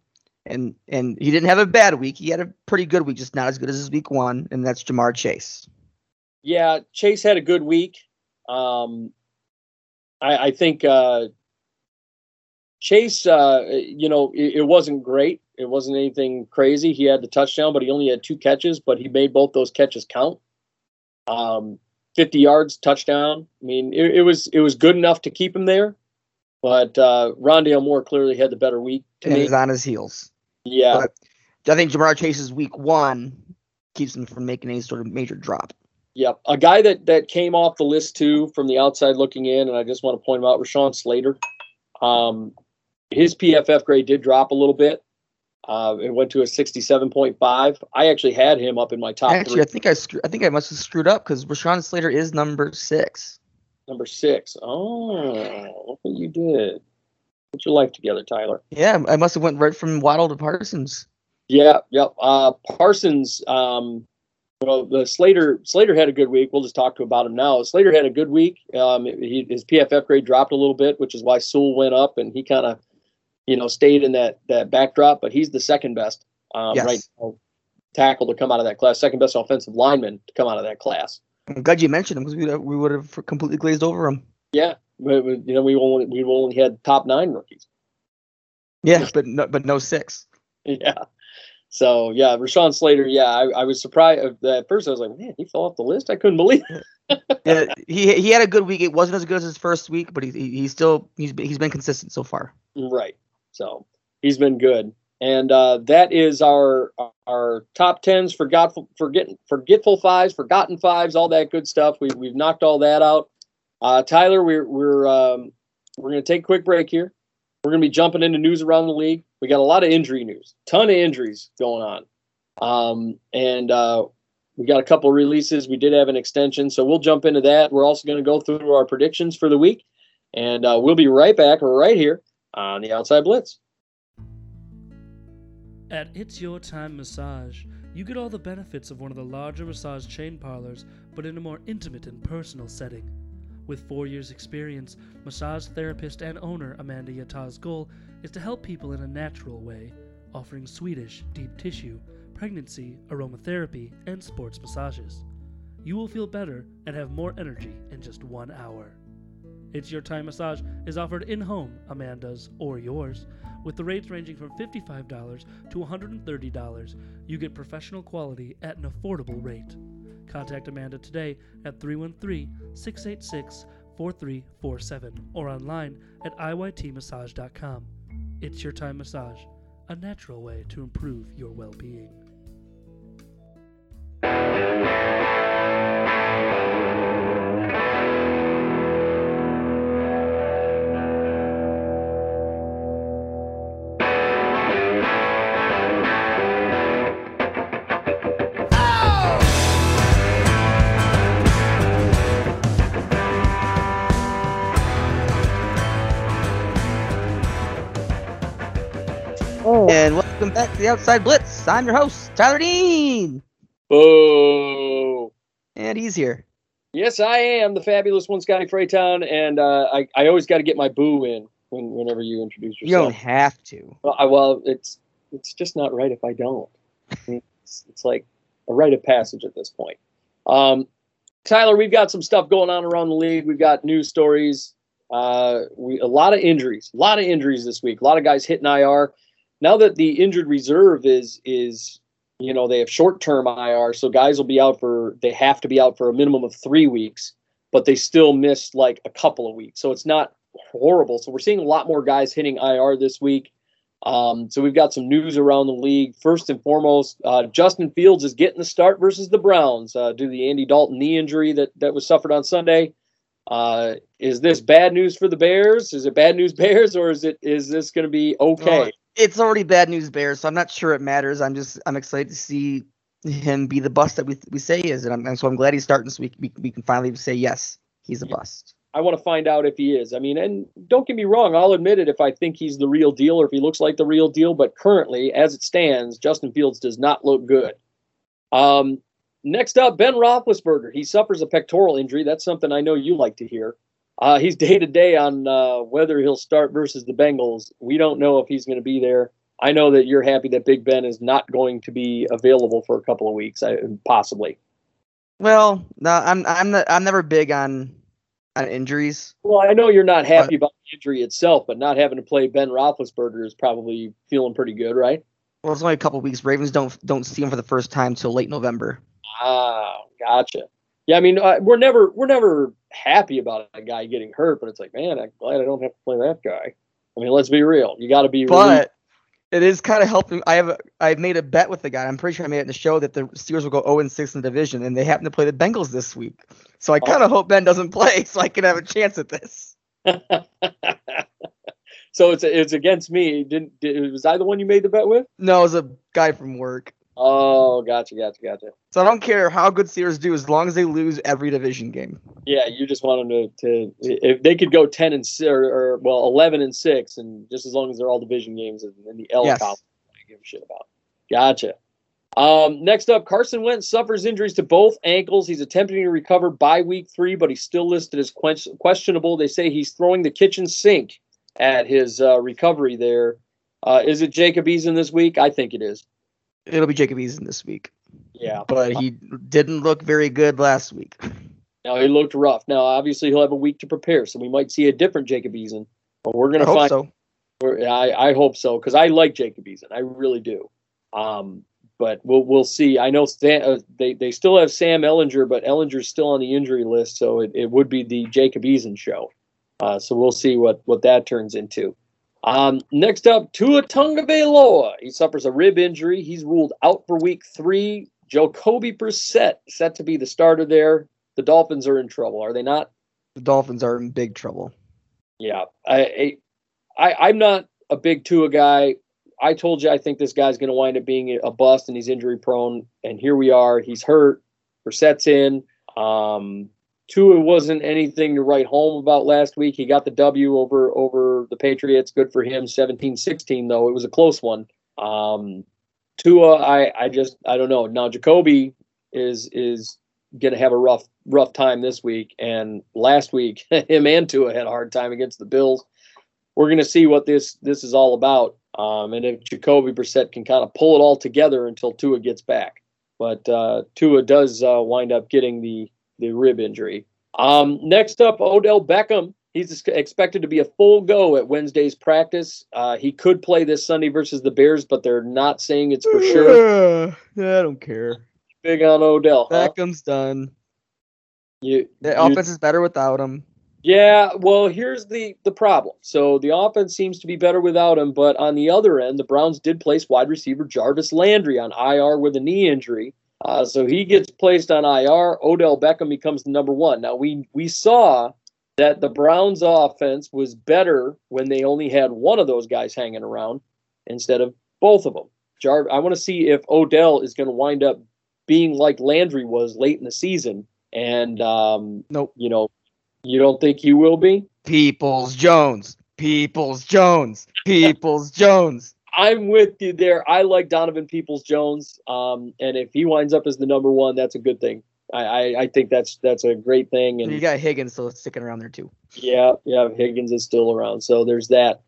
and he didn't have a bad week. He had a pretty good week, just not as good as his week 1, and that's Jamar Chase. Yeah, Chase had a good week. I think Chase, it wasn't great. It wasn't anything crazy. He had the touchdown, but he only had 2 catches, but he made both those catches count. 50 yards, touchdown. It was good enough to keep him there, But Rondale Moore clearly had the better week to me. He's on his heels. Yeah. But I think Jamar Chase's week one keeps him from making any sort of major drop. Yep. A guy that came off the list, too, from the outside looking in, and I just want to point him out, Rashawn Slater. His PFF grade did drop a little bit. It went to a 67.5. I actually had him up in my top three. I think I must have screwed up because Rashawn Slater is number 6. Number 6. Oh, you did. Put your life together, Tyler. Yeah, I must have went right from Waddle to Parsons. Yeah, yep. Parsons, Slater had a good week. We'll just talk to about him now. Slater had a good week. His PFF grade dropped a little bit, which is why Sewell went up, and he kind of, stayed in that backdrop. But he's the second best right now tackle to come out of that class, second best offensive lineman to come out of that class. I'm glad you mentioned him because we would have completely glazed over him. Yeah, we only had top 9 rookies. Yeah, but no 6. Yeah. So yeah, Rashawn Slater. Yeah, I was surprised at first. I was like, man, he fell off the list. I couldn't believe it. Yeah, he had a good week. It wasn't as good as his first week, but he's been consistent so far. Right. So he's been good, and that is our top 10s, forgetful 5s, forgotten 5s, all that good stuff. We've knocked all that out. Tyler, we're going to take a quick break here. We're going to be jumping into news around the league. We got a lot of injury news, ton of injuries going on. And we got a couple of releases. We did have an extension, so we'll jump into that. We're also going to go through our predictions for the week, and we'll be right back right here on the Outside Blitz. At It's Your Time Massage, you get all the benefits of one of the larger massage chain parlors, but in a more intimate and personal setting. With 4 years' experience, massage therapist and owner Amanda Yatah's goal is to help people in a natural way, offering Swedish, deep tissue, pregnancy, aromatherapy, and sports massages. You will feel better and have more energy in just 1 hour. It's Your Time Massage is offered in-home, Amanda's or yours, with the rates ranging from $55 to $130. You get professional quality at an affordable rate. Contact Amanda today at 313-686-4347 or online at iytmassage.com. It's Your Time Massage, a natural way to improve your well-being. And welcome back to the Outside Blitz. I'm your host, Tyler Dean. Oh. And he's here. Yes, I am the fabulous one, Scotty Freytown. And I always got to get my boo in whenever you introduce yourself. You don't have to. Well, it's just not right if I don't. It's like a rite of passage at this point. Tyler, we've got some stuff going on around the league. We've got news stories. A lot of injuries this week. A lot of guys hitting IR. Now that the injured reserve is they have short-term IR, so guys will be out they have to be out for a minimum of 3 weeks, but they still missed like a couple of weeks. So it's not horrible. So we're seeing a lot more guys hitting IR this week. So we've got some news around the league. First and foremost, Justin Fields is getting the start versus the Browns due to the Andy Dalton knee injury that was suffered on Sunday. Is this bad news for the Bears? Is it bad news Bears, or is this going to be okay? Oh. It's already bad news Bears, so I'm not sure it matters. I'm excited to see him be the bust that we say he is, and so I'm glad he's starting so we can finally say yes, he's a bust. I want to find out if he is. I mean, and don't get me wrong, I'll admit it if I think he's the real deal or if he looks like the real deal, but currently, as it stands, Justin Fields does not look good. Next up, Ben Roethlisberger. He suffers a pectoral injury. That's something I know you like to hear. He's day-to-day on whether he'll start versus the Bengals. We don't know if he's going to be there. I know that you're happy that Big Ben is not going to be available for a couple of weeks, possibly. Well, no, I'm never big on injuries. Well, I know you're not happy about the injury itself, but not having to play Ben Roethlisberger is probably feeling pretty good, right? Well, it's only a couple of weeks. Ravens don't see him for the first time till late November. Ah, gotcha. Yeah, I mean, we're never happy about a guy getting hurt, but it's like, man, I'm glad I don't have to play that guy. I mean, let's be real. You got to be. But it is kind of helping. I've made a bet with the guy. I'm pretty sure I made it in the show that the Steelers will go 0-6 in the division, and they happen to play the Bengals this week. So I kind of hope Ben doesn't play, so I can have a chance at this. So it's against me. Was I the one you made the bet with? No, it was a guy from work. Oh, gotcha. So I don't care how good Steelers do as long as they lose every division game. Yeah, you just want them to if they could go 10 and 11-6, and just as long as they're all division games in the L column, I give a shit about. Gotcha. Next up, Carson Wentz suffers injuries to both ankles. He's attempting to recover by week 3, but he's still listed as questionable. They say he's throwing the kitchen sink at his recovery there. Is it Jacob Eason this week? I think it is. It'll be Jacob Eason this week. Yeah. But he didn't look very good last week. No, he looked rough. Now, obviously, he'll have a week to prepare, so we might see a different Jacob Eason. But we're going to find so. I hope so, because I like Jacob Eason. I really do. But we'll see. I know they still have Sam Ehlinger, but Ehlinger's still on the injury list, so it would be the Jacob Eason show. So we'll see what that turns into. Next up, Tua Tagovailoa. He suffers a rib injury. He's ruled out for week 3. Jacoby Brissett set to be the starter there. The Dolphins are in trouble, are they not? The Dolphins are in big trouble. Yeah. I'm not a big Tua guy. I told you I think this guy's going to wind up being a bust, and he's injury prone. And here we are. He's hurt. Brissett's in. Tua wasn't anything to write home about last week. He got the W over the Patriots. Good for him. 17-16, though. It was a close one. Tua, I don't know. Now, Jacoby is going to have a rough time this week. And last week, him and Tua had a hard time against the Bills. We're going to see what this is all about. And if Jacoby Brissett can kind of pull it all together until Tua gets back. But Tua does wind up getting the rib injury. Next up, Odell Beckham. He's expected to be a full go at Wednesday's practice. He could play this Sunday versus the Bears, but they're not saying it's for sure. I don't care. Big on Odell. Beckham's done. The offense is better without him. Yeah, well, here's the problem. So the offense seems to be better without him, but on the other end, the Browns did place wide receiver Jarvis Landry on IR with a knee injury. So he gets placed on IR. Odell Beckham becomes the number one. Now, we saw that the Browns' offense was better when they only had one of those guys hanging around instead of both of them. I want to see if Odell is going to wind up being like Landry was late in the season. And, nope. You know, you don't think he will be? Peoples-Jones. I'm with you there. I like Donovan Peoples-Jones, and if he winds up as the number one, that's a good thing. I think that's a great thing. And you got Higgins still sticking around there too. Yeah, Higgins is still around, so there's that.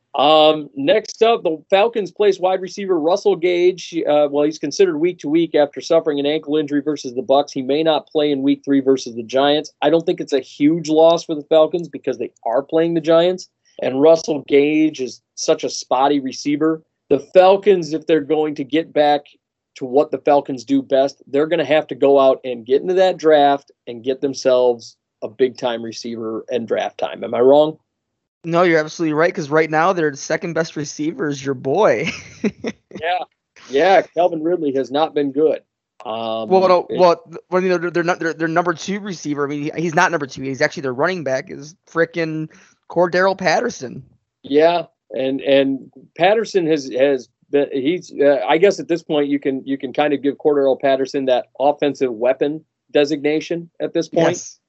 Next up, the Falcons place wide receiver Russell Gage. Well, he's considered week to week after suffering an ankle injury versus the Bucs. He may not play in week 3 versus the Giants. I don't think it's a huge loss for the Falcons because they are playing the Giants, and Russell Gage is such a spotty receiver. The Falcons, if they're going to get back to what the Falcons do best, they're going to have to go out and get into that draft and get themselves a big-time receiver and draft time. Am I wrong? No, you're absolutely right, because right now their second-best receiver is your boy. Yeah, Calvin Ridley has not been good. Their number 2 receiver, I mean, he's not number 2. He's actually their running back is frickin' Cordarrelle Patterson. Yeah. And Patterson has been, he's I guess at this point you can kind of give Cordarrelle Patterson that offensive weapon designation at this point. Yes.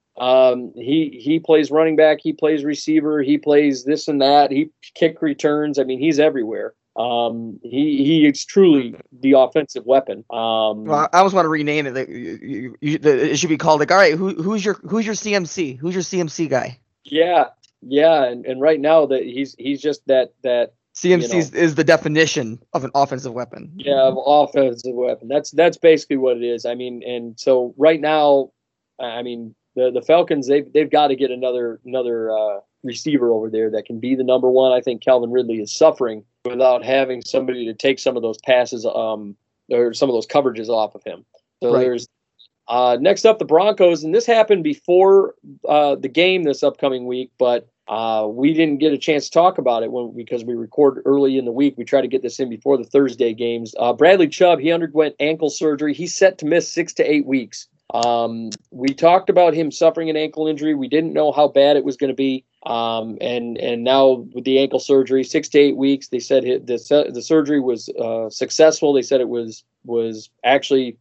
He plays running back, he plays receiver, he plays this and that, he kick returns. I mean, he's everywhere. He is truly the offensive weapon. I always want to rename it. It should be called like, all right, who's your CMC? Who's your CMC guy? Yeah. Yeah, and right now that he's just that CMC is the definition of an offensive weapon. Yeah, of offensive weapon. That's basically what it is. I mean, and so right now, I mean the Falcons they've got to get another receiver over there that can be the number one. I think Calvin Ridley is suffering without having somebody to take some of those passes or some of those coverages off of him. So right. There's Next up, the Broncos, and this happened before the game this upcoming week, but we didn't get a chance to talk about it because we record early in the week. We try to get this in before the Thursday games. Bradley Chubb, he underwent ankle surgery. He's set to miss 6 to 8 weeks. We talked about him suffering an ankle injury. We didn't know how bad it was going to be. And now with the ankle surgery, 6 to 8 weeks, they said the surgery was successful. They said it was actually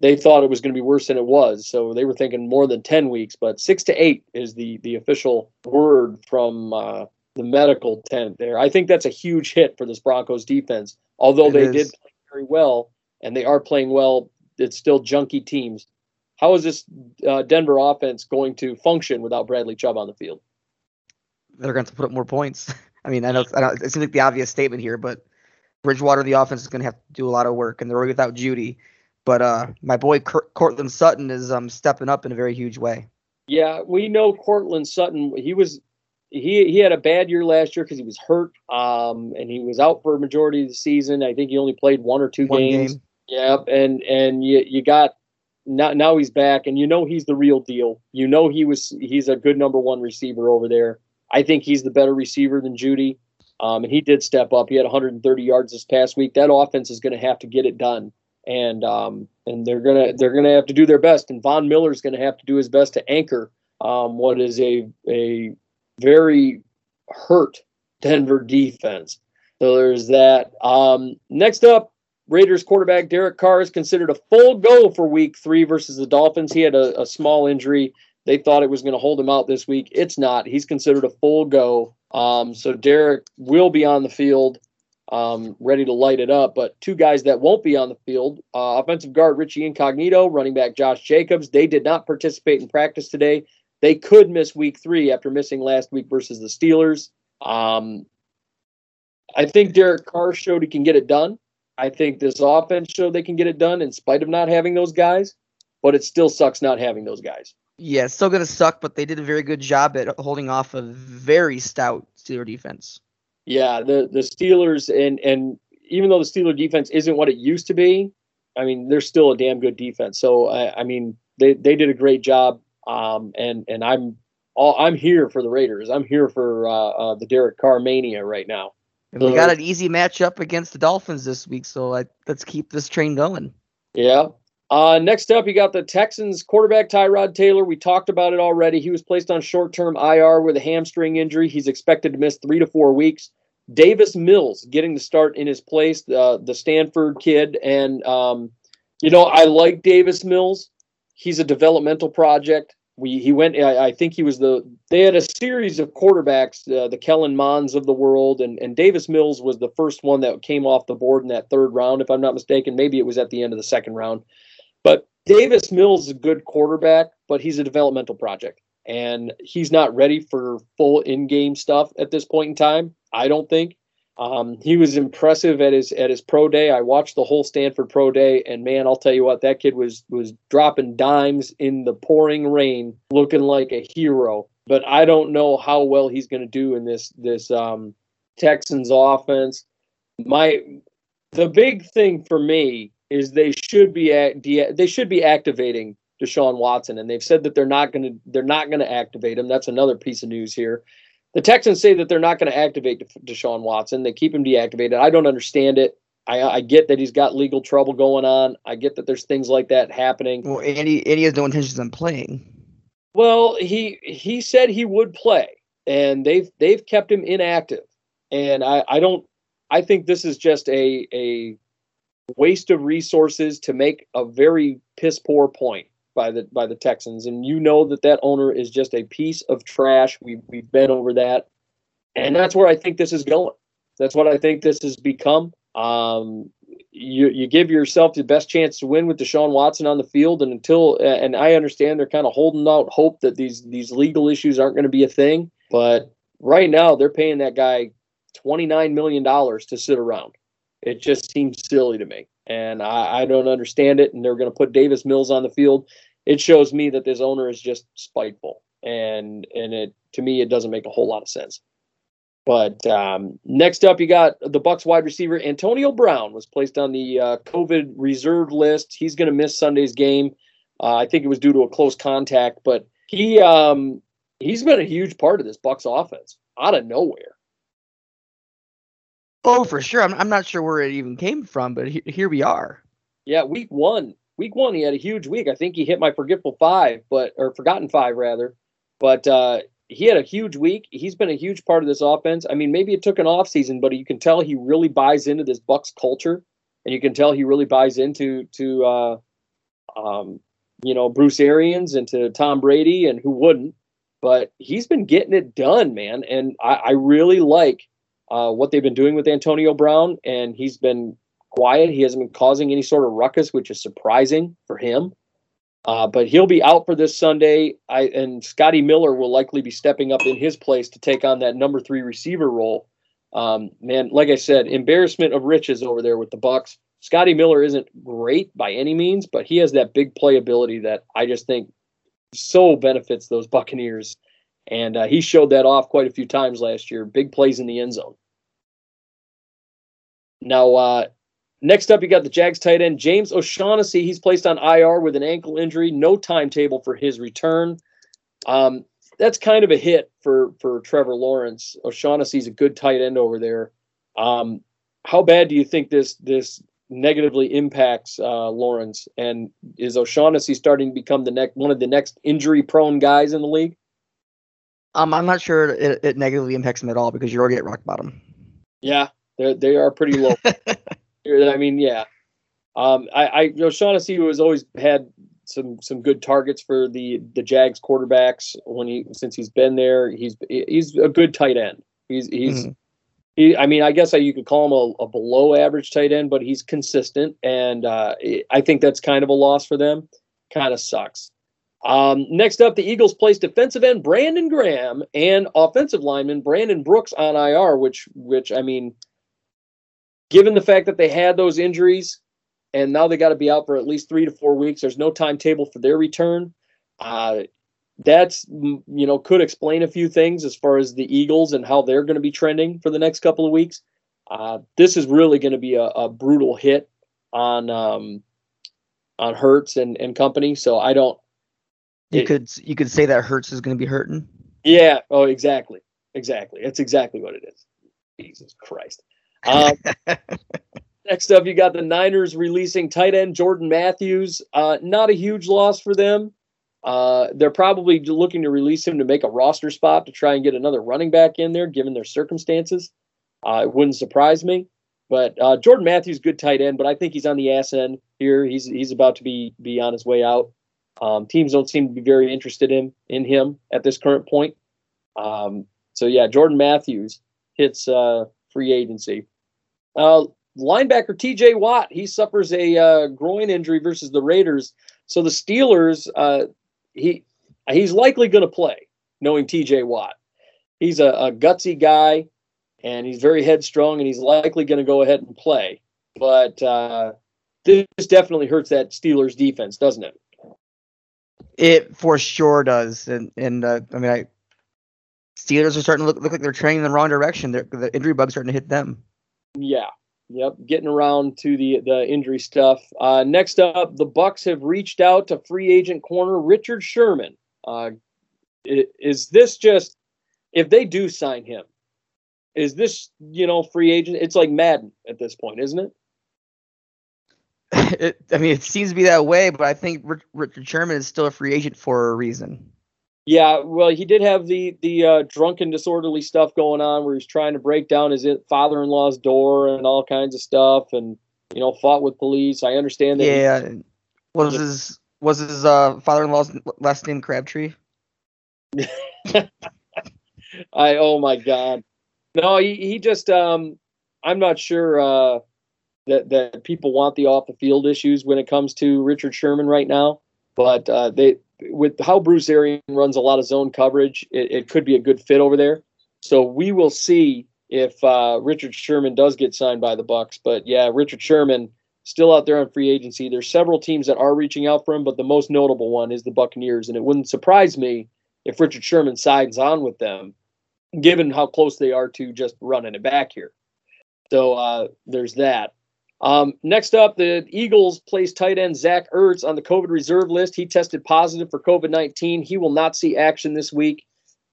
they thought it was going to be worse than it was. So they were thinking more than 10 weeks, but 6 to 8 is the official word from the medical tent there. I think that's a huge hit for this Broncos defense. Although they did play very well, and they are playing well, it's still junky teams. How is this Denver offense going to function without Bradley Chubb on the field? They're going to have to put up more points. I mean, I know it seems like the obvious statement here, but Bridgewater, the offense, is going to have to do a lot of work, and they're already without Judy. But my boy Courtland Sutton is stepping up in a very huge way. Yeah, we know Courtland Sutton. He had a bad year last year because he was hurt, and he was out for a majority of the season. I think he only played one games. Game. Yep, and you got now he's back, and he's the real deal. He's a good number one receiver over there. I think he's the better receiver than Judy, and he did step up. He had 130 yards this past week. That offense is going to have to get it done. And they're gonna have to do their best, and Von Miller's gonna have to do his best to anchor what is a very hurt Denver defense. So there's that. Next up, Raiders quarterback Derek Carr is considered a full go for Week 3 versus the Dolphins. He had a small injury. They thought it was going to hold him out this week. It's not. He's considered a full go. So Derek will be on the field. Ready to light it up, but two guys that won't be on the field, offensive guard Richie Incognito, running back Josh Jacobs, they did not participate in practice today. They could miss Week 3 after missing last week versus the Steelers. I think Derek Carr showed he can get it done. I think this offense showed they can get it done in spite of not having those guys, but it still sucks not having those guys. Yeah, it's still going to suck, but they did a very good job at holding off a very stout Steelers defense. Yeah, the Steelers, and even though the Steelers defense isn't what it used to be, I mean, they're still a damn good defense. So, I mean, they did a great job, and I'm here for the Raiders. I'm here for the Derek Carr mania right now. And we got an easy matchup against the Dolphins this week, so let's keep this train going. Yeah. Next up, you got the Texans quarterback Tyrod Taylor. We talked about it already. He was placed on short-term IR with a hamstring injury. He's expected to miss 3 to 4 weeks. Davis Mills getting the start in his place, the Stanford kid. And, I like Davis Mills. He's a developmental project. I think he was they had a series of quarterbacks, the Kellen Monds of the world, and Davis Mills was the first one that came off the board in that third round, if I'm not mistaken. Maybe it was at the end of the second round. But Davis Mills is a good quarterback, but he's a developmental project, and he's not ready for full in-game stuff at this point in time, I don't think. He was impressive at his pro day. I watched the whole Stanford pro day, and man, I'll tell you what, that kid was dropping dimes in the pouring rain, looking like a hero. But I don't know how well he's going to do in this Texans offense. The big thing for me is they should be activating Deshaun Watson, and they've said that they're not going to activate him. That's another piece of news here. The Texans say that they're not going to activate Deshaun Watson. They keep him deactivated. I don't understand it. I get that he's got legal trouble going on. I get that there's things like that happening. Well, and he has no intentions on playing. Well, he said he would play, and they've kept him inactive. And I think this is just a waste of resources to make a very piss poor point by the Texans, and that owner is just a piece of trash. We've been over that, and that's where I think this is going. That's what I think this has become. You give yourself the best chance to win with Deshaun Watson on the field, and and I understand they're kind of holding out hope that these legal issues aren't going to be a thing, but right now they're paying that guy $29 million to sit around. It just seems silly to me, and I don't understand it. And they're going to put Davis Mills on the field. It shows me that this owner is just spiteful, and it, to me, it doesn't make a whole lot of sense. But next up, you got the Bucs wide receiver Antonio Brown was placed on the COVID reserve list. He's going to miss Sunday's game. I think it was due to a close contact, but he's been a huge part of this Bucs offense out of nowhere. Oh, for sure. I'm not sure where it even came from, but here we are. Yeah, week one, he had a huge week. I think he hit my forgotten five, rather. But he had a huge week. He's been a huge part of this offense. I mean, maybe it took an off season, but you can tell he really buys into this Bucs culture, and you can tell he really buys into Bruce Arians and to Tom Brady, and who wouldn't. But he's been getting it done, man. And I really like what they've been doing with Antonio Brown, and he's been quiet. He hasn't been causing any sort of ruckus, which is surprising for him. But he'll be out for this Sunday, and Scotty Miller will likely be stepping up in his place to take on that number 3 receiver role. Man, like I said, embarrassment of riches over there with the Bucs. Scotty Miller isn't great by any means, but he has that big playability that I just think so benefits those Buccaneers. And he showed that off quite a few times last year. Big plays in the end zone. Now, next up, you got the Jags tight end, James O'Shaughnessy. He's placed on IR with an ankle injury. No timetable for his return. That's kind of a hit for Trevor Lawrence. O'Shaughnessy's a good tight end over there. How bad do you think this negatively impacts Lawrence? And is O'Shaughnessy starting to become one of the next injury-prone guys in the league? I'm not sure it negatively impacts him at all because you're already at rock bottom. Yeah, they are pretty low. I mean, yeah. O'Shaughnessy has always had some good targets for the Jags quarterbacks since he's been there. He's a good tight end. I guess you could call him a below average tight end, but he's consistent, and I think that's kind of a loss for them. Kind of sucks. Next up, the Eagles placed defensive end Brandon Graham and offensive lineman Brandon Brooks on IR, which I mean, given the fact that they had those injuries and now they got to be out for at least 3 to 4 weeks, there's no timetable for their return. That's, could explain a few things as far as the Eagles and how they're going to be trending for the next couple of weeks. This is really going to be a brutal hit on Hurts and company. So I don't. You could say that Hurts is going to be hurting. Yeah. Oh, exactly. Exactly. That's exactly what it is. Jesus Christ. Next up, you got the Niners releasing tight end Jordan Matthews. Not a huge loss for them. They're probably looking to release him to make a roster spot to try and get another running back in there, given their circumstances. It wouldn't surprise me. But Jordan Matthews, good tight end, but I think he's on the ass end here. He's about to be on his way out. Teams don't seem to be very interested in him at this current point. So, yeah, Jordan Matthews hits free agency. Linebacker T.J. Watt, he suffers a groin injury versus the Raiders. So the Steelers, he's likely going to play, knowing T.J. Watt. He's a gutsy guy, and he's very headstrong, and he's likely going to go ahead and play. But this definitely hurts that Steelers defense, doesn't it? It for sure does, and Steelers are starting to look like they're trending in the wrong direction. The injury bug's starting to hit them. Yeah, yep. Getting around to the injury stuff. Next up, the Bucs have reached out to free agent corner Richard Sherman. Is this just if they do sign him? Is this free agent? It's like Madden at this point, isn't it? It seems to be that way, but I think Richard Sherman is still a free agent for a reason. Yeah, well, he did have the drunken, disorderly stuff going on where he's trying to break down his father-in-law's door and all kinds of stuff, and fought with police. I understand that. Yeah, was his father-in-law's last name Crabtree? Oh my God, no, he just I'm not sure. That people want the off the field issues when it comes to Richard Sherman right now, but with how Bruce Arians runs a lot of zone coverage, it could be a good fit over there. So we will see if Richard Sherman does get signed by the Bucs. But yeah, Richard Sherman still out there on free agency. There's several teams that are reaching out for him, but the most notable one is the Buccaneers, and it wouldn't surprise me if Richard Sherman signs on with them, given how close they are to just running it back here. So there's that. Next up, the Eagles placed tight end Zach Ertz on the COVID reserve list. He tested positive for COVID-19. He will not see action this week.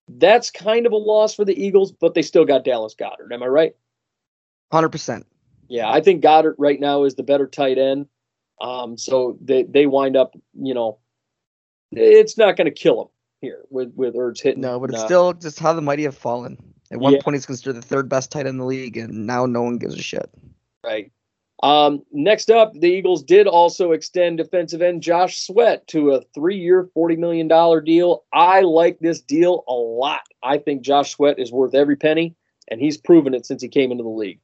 That's kind of a loss for the Eagles, but they still got Dallas Goedert. Am I right? 100%. Yeah, I think Goddard right now is the better tight end. So they wind up, you know, it's not going to kill him here with Ertz hitting. No, but it's still just how the mighty have fallen. At one point, he's considered the third best tight end in the league, and now no one gives a shit. Right. Next up, the Eagles did also extend defensive end Josh Sweat to a 3-year, $40 million deal. I like this deal a lot. I think Josh Sweat is worth every penny, and he's proven it since he came into the league.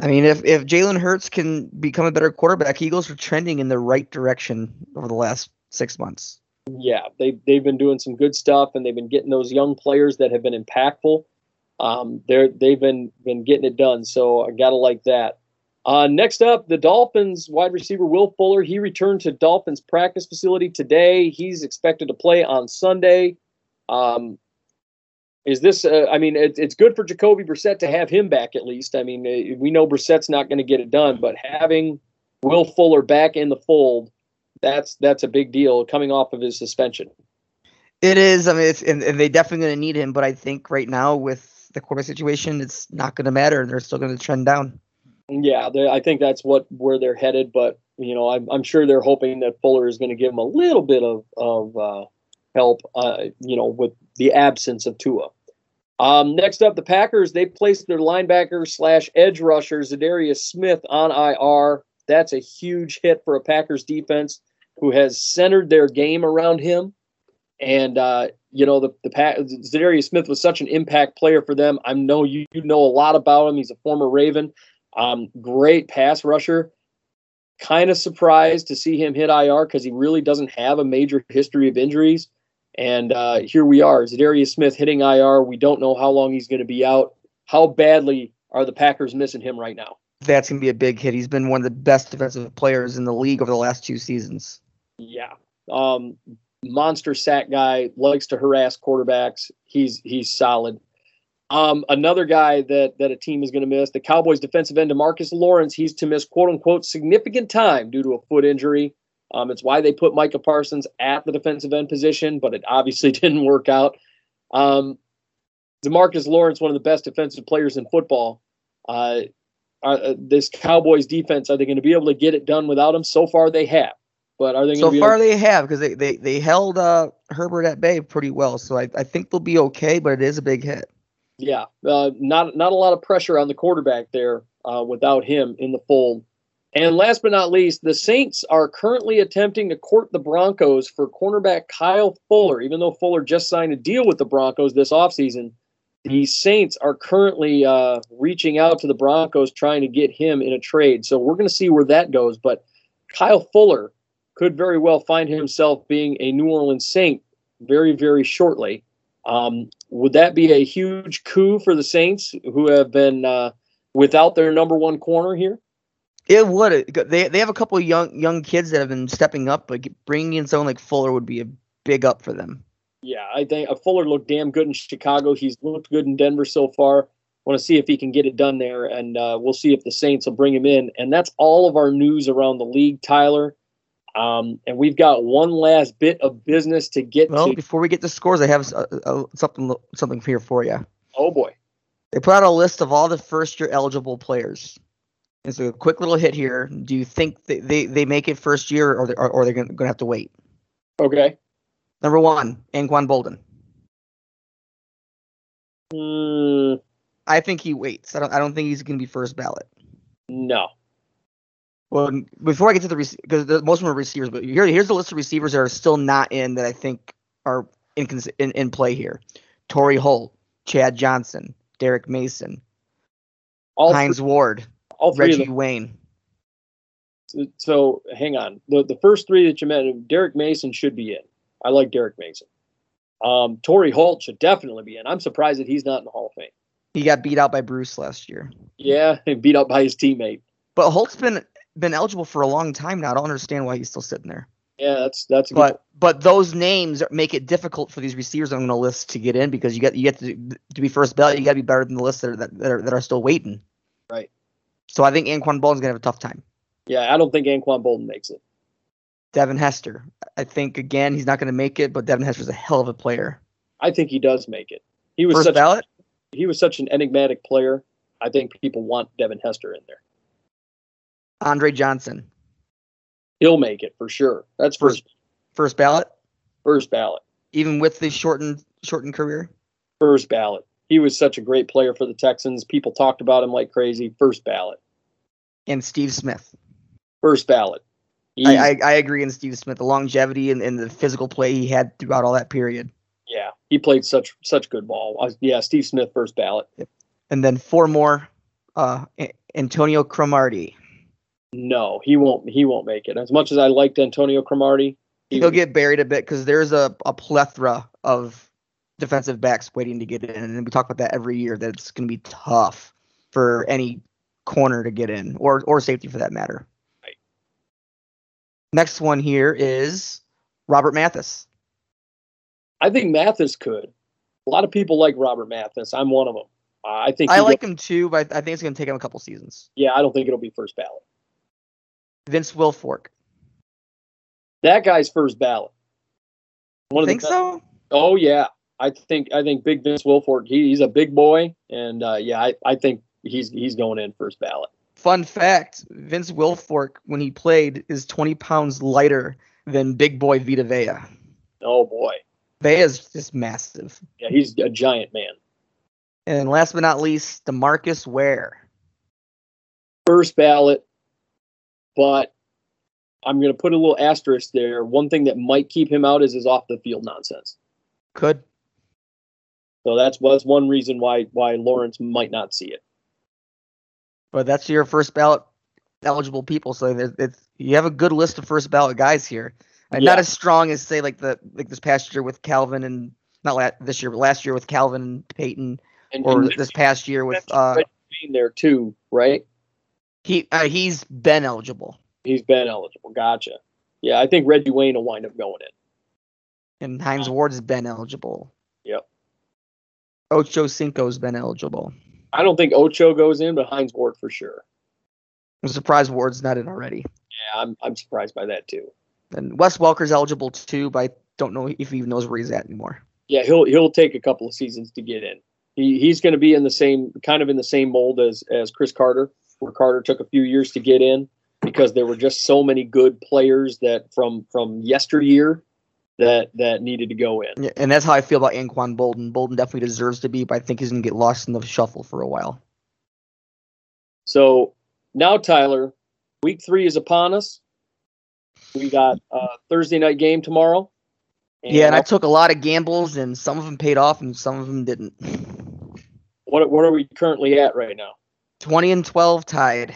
I mean, if Jalen Hurts can become a better quarterback, Eagles are trending in the right direction over the last 6 months. Yeah, they've been doing some good stuff, and they've been getting those young players that have been impactful. They've been getting it done, so I gotta like that. Next up, the Dolphins wide receiver Will Fuller. He returned to Dolphins practice facility today. He's expected to play on Sunday. Is this? I mean, it's good for Jacoby Brissett to have him back at least. I mean, we know Brissett's not going to get it done, but having Will Fuller back in the fold, that's a big deal coming off of his suspension. It is. I mean, and they definitely going to need him. But I think right now with the quarterback situation, it's not going to matter. They're still going to trend down. Yeah, I think that's where they're headed. But you know, I'm sure they're hoping that Fuller is going to give them a little bit of help. You know, with the absence of Tua. Next up, the Packers, they placed their linebacker/edge rusher Zadarius Smith on IR. That's a huge hit for a Packers defense who has centered their game around him. And, you know, Zadarius Smith was such an impact player for them. I know you know a lot about him. He's a former Raven. Great pass rusher. Kind of surprised to see him hit IR because he really doesn't have a major history of injuries. And here we are, Zadarius Smith hitting IR. We don't know how long he's going to be out. How badly are the Packers missing him right now? That's going to be a big hit. He's been one of the best defensive players in the league over the last 2 seasons. Yeah. Monster sack guy, likes to harass quarterbacks. He's solid. Another guy that a team is going to miss, the Cowboys defensive end DeMarcus Lawrence. He's to miss, quote-unquote, significant time due to a foot injury. It's why they put Micah Parsons at the defensive end position, but it obviously didn't work out. DeMarcus Lawrence, one of the best defensive players in football. This Cowboys defense, are they going to be able to get it done without him? So far, they have. But are they going to? So far, they have, because they held Herbert at bay pretty well. So I think they'll be okay, but it is a big hit. Yeah, not a lot of pressure on the quarterback there without him in the fold. And last but not least, the Saints are currently attempting to court the Broncos for cornerback Kyle Fuller. Even though Fuller just signed a deal with the Broncos this offseason, the Saints are currently reaching out to the Broncos trying to get him in a trade. So we're going to see where that goes. But Kyle Fuller could very well find himself being a New Orleans Saint very, very shortly. Would that be a huge coup for the Saints, who have been without their number one corner here? It would. They have a couple of young kids that have been stepping up, but bringing in someone like Fuller would be a big up for them. Yeah, I think Fuller looked damn good in Chicago. He's looked good in Denver so far. Want to see if he can get it done there, and we'll see if the Saints will bring him in. And that's all of our news around the league, Tyler. And we've got one last bit of business to get to. Well, before we get to scores, I have something here for you. Oh, boy. They put out a list of all the first-year eligible players. And so a quick little hit here. Do you think they make it first year, or they're going to have to wait? Okay. Number one, Anquan Boldin. I think he waits. I don't think he's going to be first ballot. No. Well, before I get to the because most of them are receivers, but here's the list of receivers that are still not in that I think are in play here. Torrey Holt, Chad Johnson, Derek Mason, Hines Ward. All three Reggie Wayne. So hang on. The first three that you mentioned, Derek Mason should be in. I like Derek Mason. Torrey Holt should definitely be in. I'm surprised that he's not in the Hall of Fame. He got beat out by Bruce last year. Yeah, and beat out by his teammate. But Holt's been eligible for a long time now. I don't understand why he's still sitting there. Yeah, that's. But those names make it difficult for these receivers I'm going to list to get in, because you get to be first ballot. You got to be better than the list that are still waiting. Right. So I think Anquan Boldin's going to have a tough time. Yeah, I don't think Anquan Boldin makes it. Devin Hester. I think, again, he's not going to make it, but Devin Hester's a hell of a player. I think he does make it. He was first ballot? He was such an enigmatic player. I think people want Devin Hester in there. Andre Johnson. He'll make it for sure. That's first ballot? First ballot. Even with the shortened career? First ballot. He was such a great player for the Texans. People talked about him like crazy. First ballot. And Steve Smith. First ballot. I agree on Steve Smith. The longevity and the physical play he had throughout all that period. Yeah, he played such good ball. Yeah, Steve Smith, first ballot. Yep. And then four more. Antonio Cromartie. No, he won't make it. As much as I liked Antonio Cromartie. He'll get buried a bit because there's a plethora of defensive backs waiting to get in. And we talk about that every year, that it's going to be tough for any corner to get in, or safety for that matter. Right. Next one here is Robert Mathis. I think Mathis could. A lot of people like Robert Mathis. I'm one of them. I like him too, but I think it's going to take him a couple seasons. Yeah, I don't think it'll be first ballot. Vince Wilfork. That guy's first ballot. You think so? Oh, yeah. I think big Vince Wilfork, he's a big boy, and I think he's going in first ballot. Fun fact, Vince Wilfork, when he played, is 20 pounds lighter than big boy Vita Vea. Oh, boy. Vea's just massive. Yeah, he's a giant man. And last but not least, DeMarcus Ware. First ballot, but I'm going to put a little asterisk there. One thing that might keep him out is his off-the-field nonsense. Could. So that's one reason why Lawrence might not see it. But that's your first ballot eligible people. So you have a good list of first ballot guys here. And yeah. Not as strong as, say, like this past year with Calvin and – this year, but last year with Calvin and Peyton and this past year with – Patrick Mahomes there too, right? He's been eligible. He's been eligible. Gotcha. Yeah, I think Reggie Wayne will wind up going in. And Hines Ward's been eligible. Yep. Ocho Cinco's been eligible. I don't think Ocho goes in, but Hines Ward for sure. I'm surprised Ward's not in already. Yeah, I'm surprised by that too. And Wes Welker's eligible too, but I don't know if he even knows where he's at anymore. Yeah, he'll take a couple of seasons to get in. He's going to be in the same kind of in the same mold as Chris Carter, where Carter took a few years to get in. Because there were just so many good players that from yesteryear that needed to go in. Yeah, and that's how I feel about Anquan Boldin. Boldin definitely deserves to be, but I think he's going to get lost in the shuffle for a while. So now, Tyler, week 3 is upon us. We got a Thursday night game tomorrow. And I took a lot of gambles, and some of them paid off and some of them didn't. What are we currently at right now? 20-12 tied.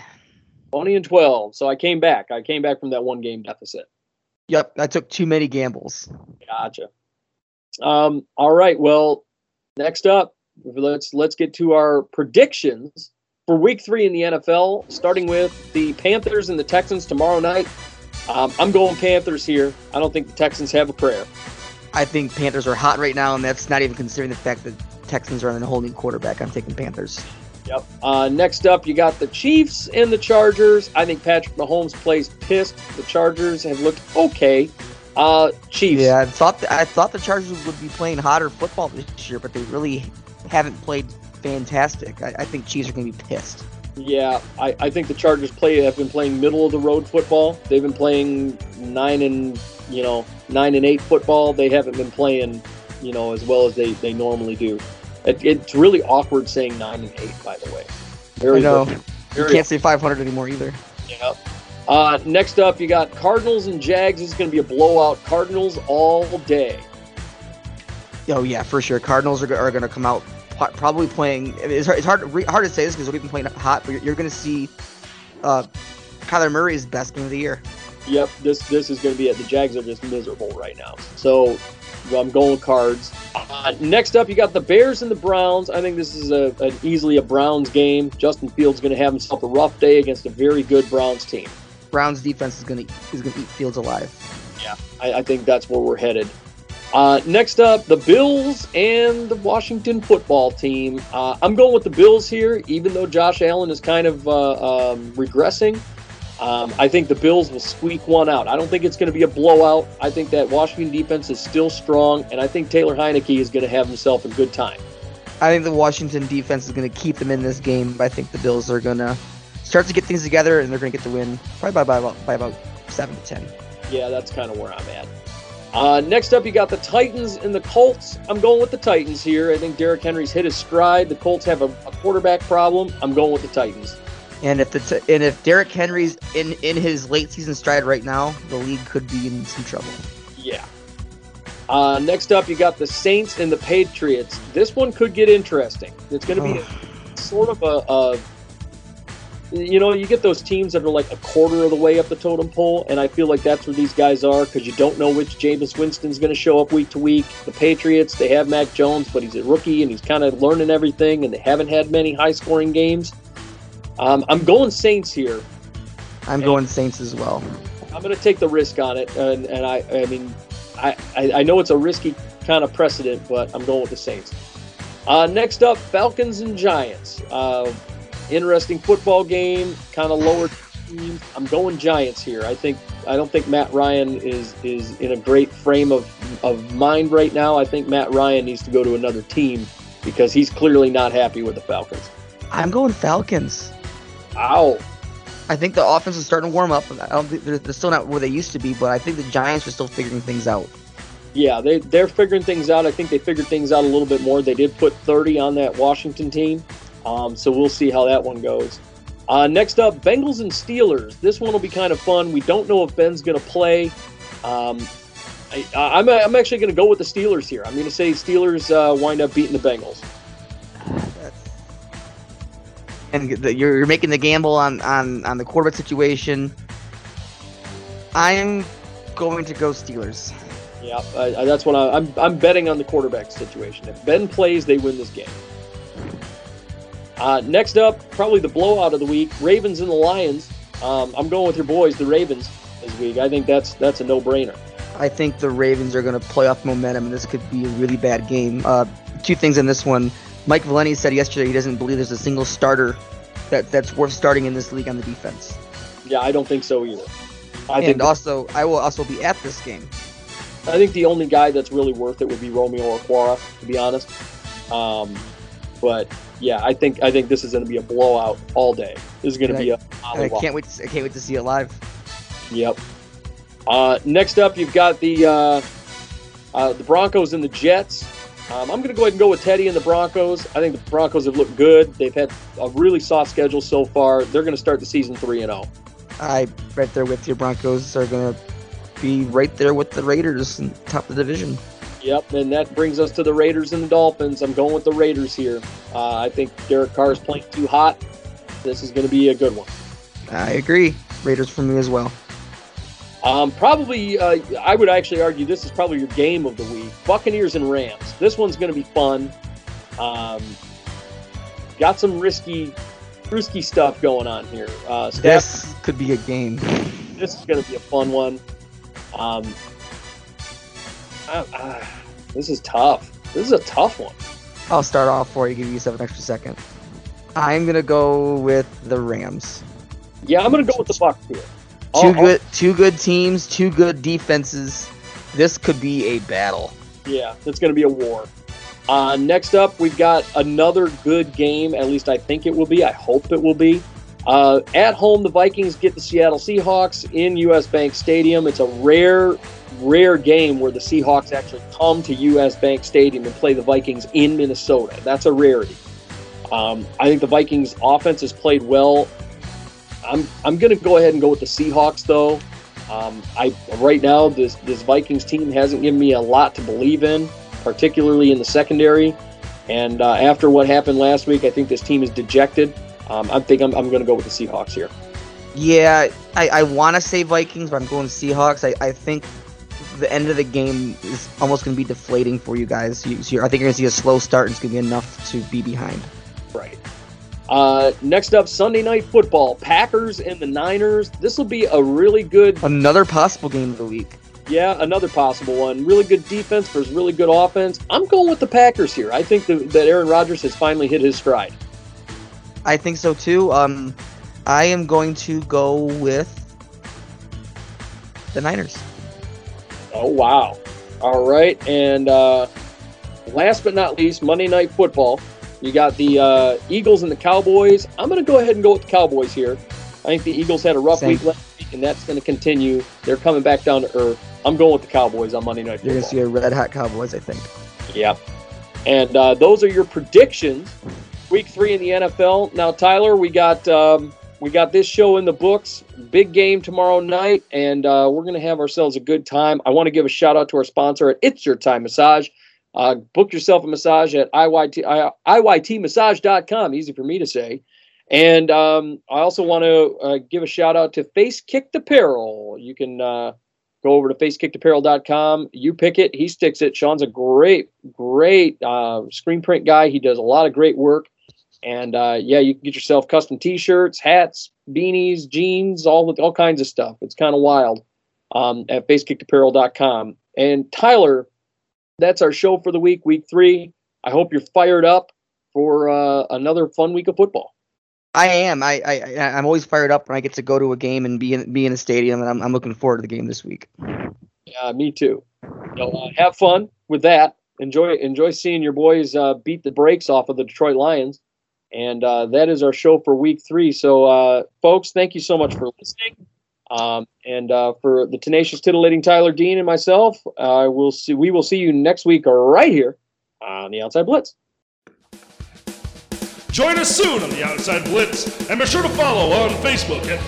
20-12. So I came back. From that one game deficit. Yep. I took too many gambles. Gotcha. All right. Well, next up, let's get to our predictions for week 3 in the NFL, starting with the Panthers and the Texans tomorrow night. I'm going Panthers here. I don't think the Texans have a prayer. I think Panthers are hot right now, and that's not even considering the fact that Texans are on a whole new quarterback. I'm taking Panthers. Yep. Next up, you got the Chiefs and the Chargers. I think Patrick Mahomes plays pissed. The Chargers have looked okay. Chiefs. Yeah, I thought the Chargers would be playing hotter football this year, but they really haven't played fantastic. I think Chiefs are going to be pissed. Yeah, I think the Chargers have been playing middle of the road football. They've been playing 9 and 8 football. They haven't been playing as well as they normally do. It's really awkward saying 9 and 8, by the way. I know. You can't say 500 anymore either. Yeah. Next up, you got Cardinals and Jags. This is going to be a blowout. Cardinals all day. Oh, yeah, for sure. Cardinals are going to come out probably playing. It's hard to say this because we've been playing hot, but you're going to see Kyler Murray's best game of the year. Yep, this is going to be it. The Jags are just miserable right now. So I'm going with Cards. Next up, you got the Bears and the Browns. I think this is easily a Browns game. Justin Fields is going to have himself a rough day against a very good Browns team. Browns defense is going to eat Fields alive. Yeah, I think that's where we're headed. Next up, the Bills and the Washington Football Team. I'm going with the Bills here, even though Josh Allen is kind of regressing. I think the Bills will squeak one out. I don't think it's going to be a blowout. I think that Washington defense is still strong, and I think Taylor Heinicke is going to have himself a good time. I think the Washington defense is going to keep them in this game, but I think the Bills are going to start to get things together, and they're going to get the win probably by about 7-10. Yeah, that's kind of where I'm at. Next up, you got the Titans and the Colts. I'm going with the Titans here. I think Derrick Henry's hit his stride. The Colts have a quarterback problem. I'm going with the Titans. And if Derrick Henry's in his late season stride right now, the league could be in some trouble. Yeah. Next up, you got the Saints and the Patriots. This one could get interesting. It's going to be you get those teams that are like a quarter of the way up the totem pole, and I feel like that's where these guys are because you don't know which Jameis Winston's going to show up week to week. The Patriots, they have Mac Jones, but he's a rookie, and he's kind of learning everything, and they haven't had many high-scoring games. I'm going Saints here. I'm going Saints as well. I'm going to take the risk on it, and I know it's a risky kind of precedent, but I'm going with the Saints. Next up, Falcons and Giants. Interesting football game, kind of lower teams. I'm going Giants here. I don't think Matt Ryan is in a great frame of mind right now. I think Matt Ryan needs to go to another team because he's clearly not happy with the Falcons. I'm going Falcons. Ow. I think the offense is starting to warm up. I don't think they're still not where they used to be, but I think the Giants are still figuring things out. Yeah, they're figuring things out. I think they figured things out a little bit more. They did put 30 on that Washington team. So we'll see how that one goes. Next up, Bengals and Steelers. This one will be kind of fun. We don't know if Ben's going to play. I'm actually going to go with the Steelers here. I'm going to say Steelers wind up beating the Bengals. And you're making the gamble on the quarterback situation. I'm going to go Steelers. Yeah, that's what I'm betting on the quarterback situation. If Ben plays, they win this game. Next up, probably the blowout of the week, Ravens and the Lions. I'm going with your boys, the Ravens, this week. I think that's a no-brainer. I think the Ravens are going to play off momentum, and this could be a really bad game. Two things in this one. Mike Valeni said yesterday he doesn't believe there's a single starter that's worth starting in this league on the defense. Yeah, I don't think so either. I will also be at this game. I think the only guy that's really worth it would be Romeo Okwara, to be honest. But yeah, I think this is going to be a blowout all day. This is going to be a. I can't wait to see it live. Yep. Next up, you've got the Broncos and the Jets. I'm going to go ahead and go with Teddy and the Broncos. I think the Broncos have looked good. They've had a really soft schedule so far. They're going to start the season 3-0. I right there with you. Broncos are going to be right there with the Raiders in top of the division. Yep, and that brings us to the Raiders and the Dolphins. I'm going with the Raiders here. I think Derek Carr is playing too hot. This is going to be a good one. I agree. Raiders for me as well. I would actually argue this is probably your game of the week. Buccaneers and Rams. This one's going to be fun. Got some risky stuff going on here. This could be a game. This is going to be a fun one. This is tough. This is a tough one. I'll start off for you, give you 7 extra seconds. I'm going to go with the Rams. Yeah, I'm going to go with the Bucs here. Two good teams, two good defenses. This could be a battle. Yeah, it's going to be a war. Next up, we've got another good game. At least I think it will be. I hope it will be. At home, the Vikings get the Seattle Seahawks in U.S. Bank Stadium. It's a rare game where the Seahawks actually come to U.S. Bank Stadium and play the Vikings in Minnesota. That's a rarity. I think the Vikings offense has played well. I'm going to go ahead and go with the Seahawks, though. Right now, this Vikings team hasn't given me a lot to believe in, particularly in the secondary. And after what happened last week, I think this team is dejected. I think I'm going to go with the Seahawks here. Yeah, I want to say Vikings, but I'm going Seahawks. I think the end of the game is almost going to be deflating for you guys. I think you're going to see a slow start, and it's going to be enough to be behind. Right. Next up, Sunday Night Football, Packers and the Niners. This will be a really good... Another possible game of the week. Yeah, another possible one. Really good defense versus really good offense. I'm going with the Packers here. I think that Aaron Rodgers has finally hit his stride. I think so, too. I am going to go with the Niners. Oh, wow. All right. And last but not least, Monday Night Football. You got the Eagles and the Cowboys. I'm going to go ahead and go with the Cowboys here. I think the Eagles had a rough week last week, and that's going to continue. They're coming back down to earth. I'm going with the Cowboys on Monday Night Football. You're going to see a red-hot Cowboys, I think. Yeah. And those are your predictions. Week 3 in the NFL. Now, Tyler, we got this show in the books. Big game tomorrow night, and we're going to have ourselves a good time. I want to give a shout-out to our sponsor at It's Your Time Massage. Book yourself a massage at IYTmassage.com. Easy for me to say. And I also want to give a shout-out to Face Kicked Apparel. You can go over to facekickedapparel.com. You pick it. He sticks it. Sean's a great screen print guy. He does a lot of great work. And, you can get yourself custom T-shirts, hats, beanies, jeans, all kinds of stuff. It's kind of wild at facekickedapparel.com. And, Tyler, that's our show for the week, Week 3. I hope you're fired up for another fun week of football. I am. I'm always fired up when I get to go to a game and be in a stadium, and I'm looking forward to the game this week. Yeah, me too. So have fun with that. Enjoy seeing your boys beat the brakes off of the Detroit Lions, and that is our show for Week 3. So, folks, thank you so much for listening, and for the tenacious, titillating Tyler Dean and myself. We will see you next week right here on the Outside Blitz. Join us soon on the Outside Blitz, and be sure to follow on Facebook at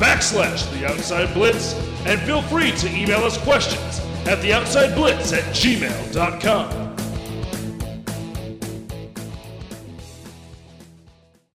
facebook.com/theoutsideblitz, and feel free to email us questions at theoutsideblitz@gmail.com.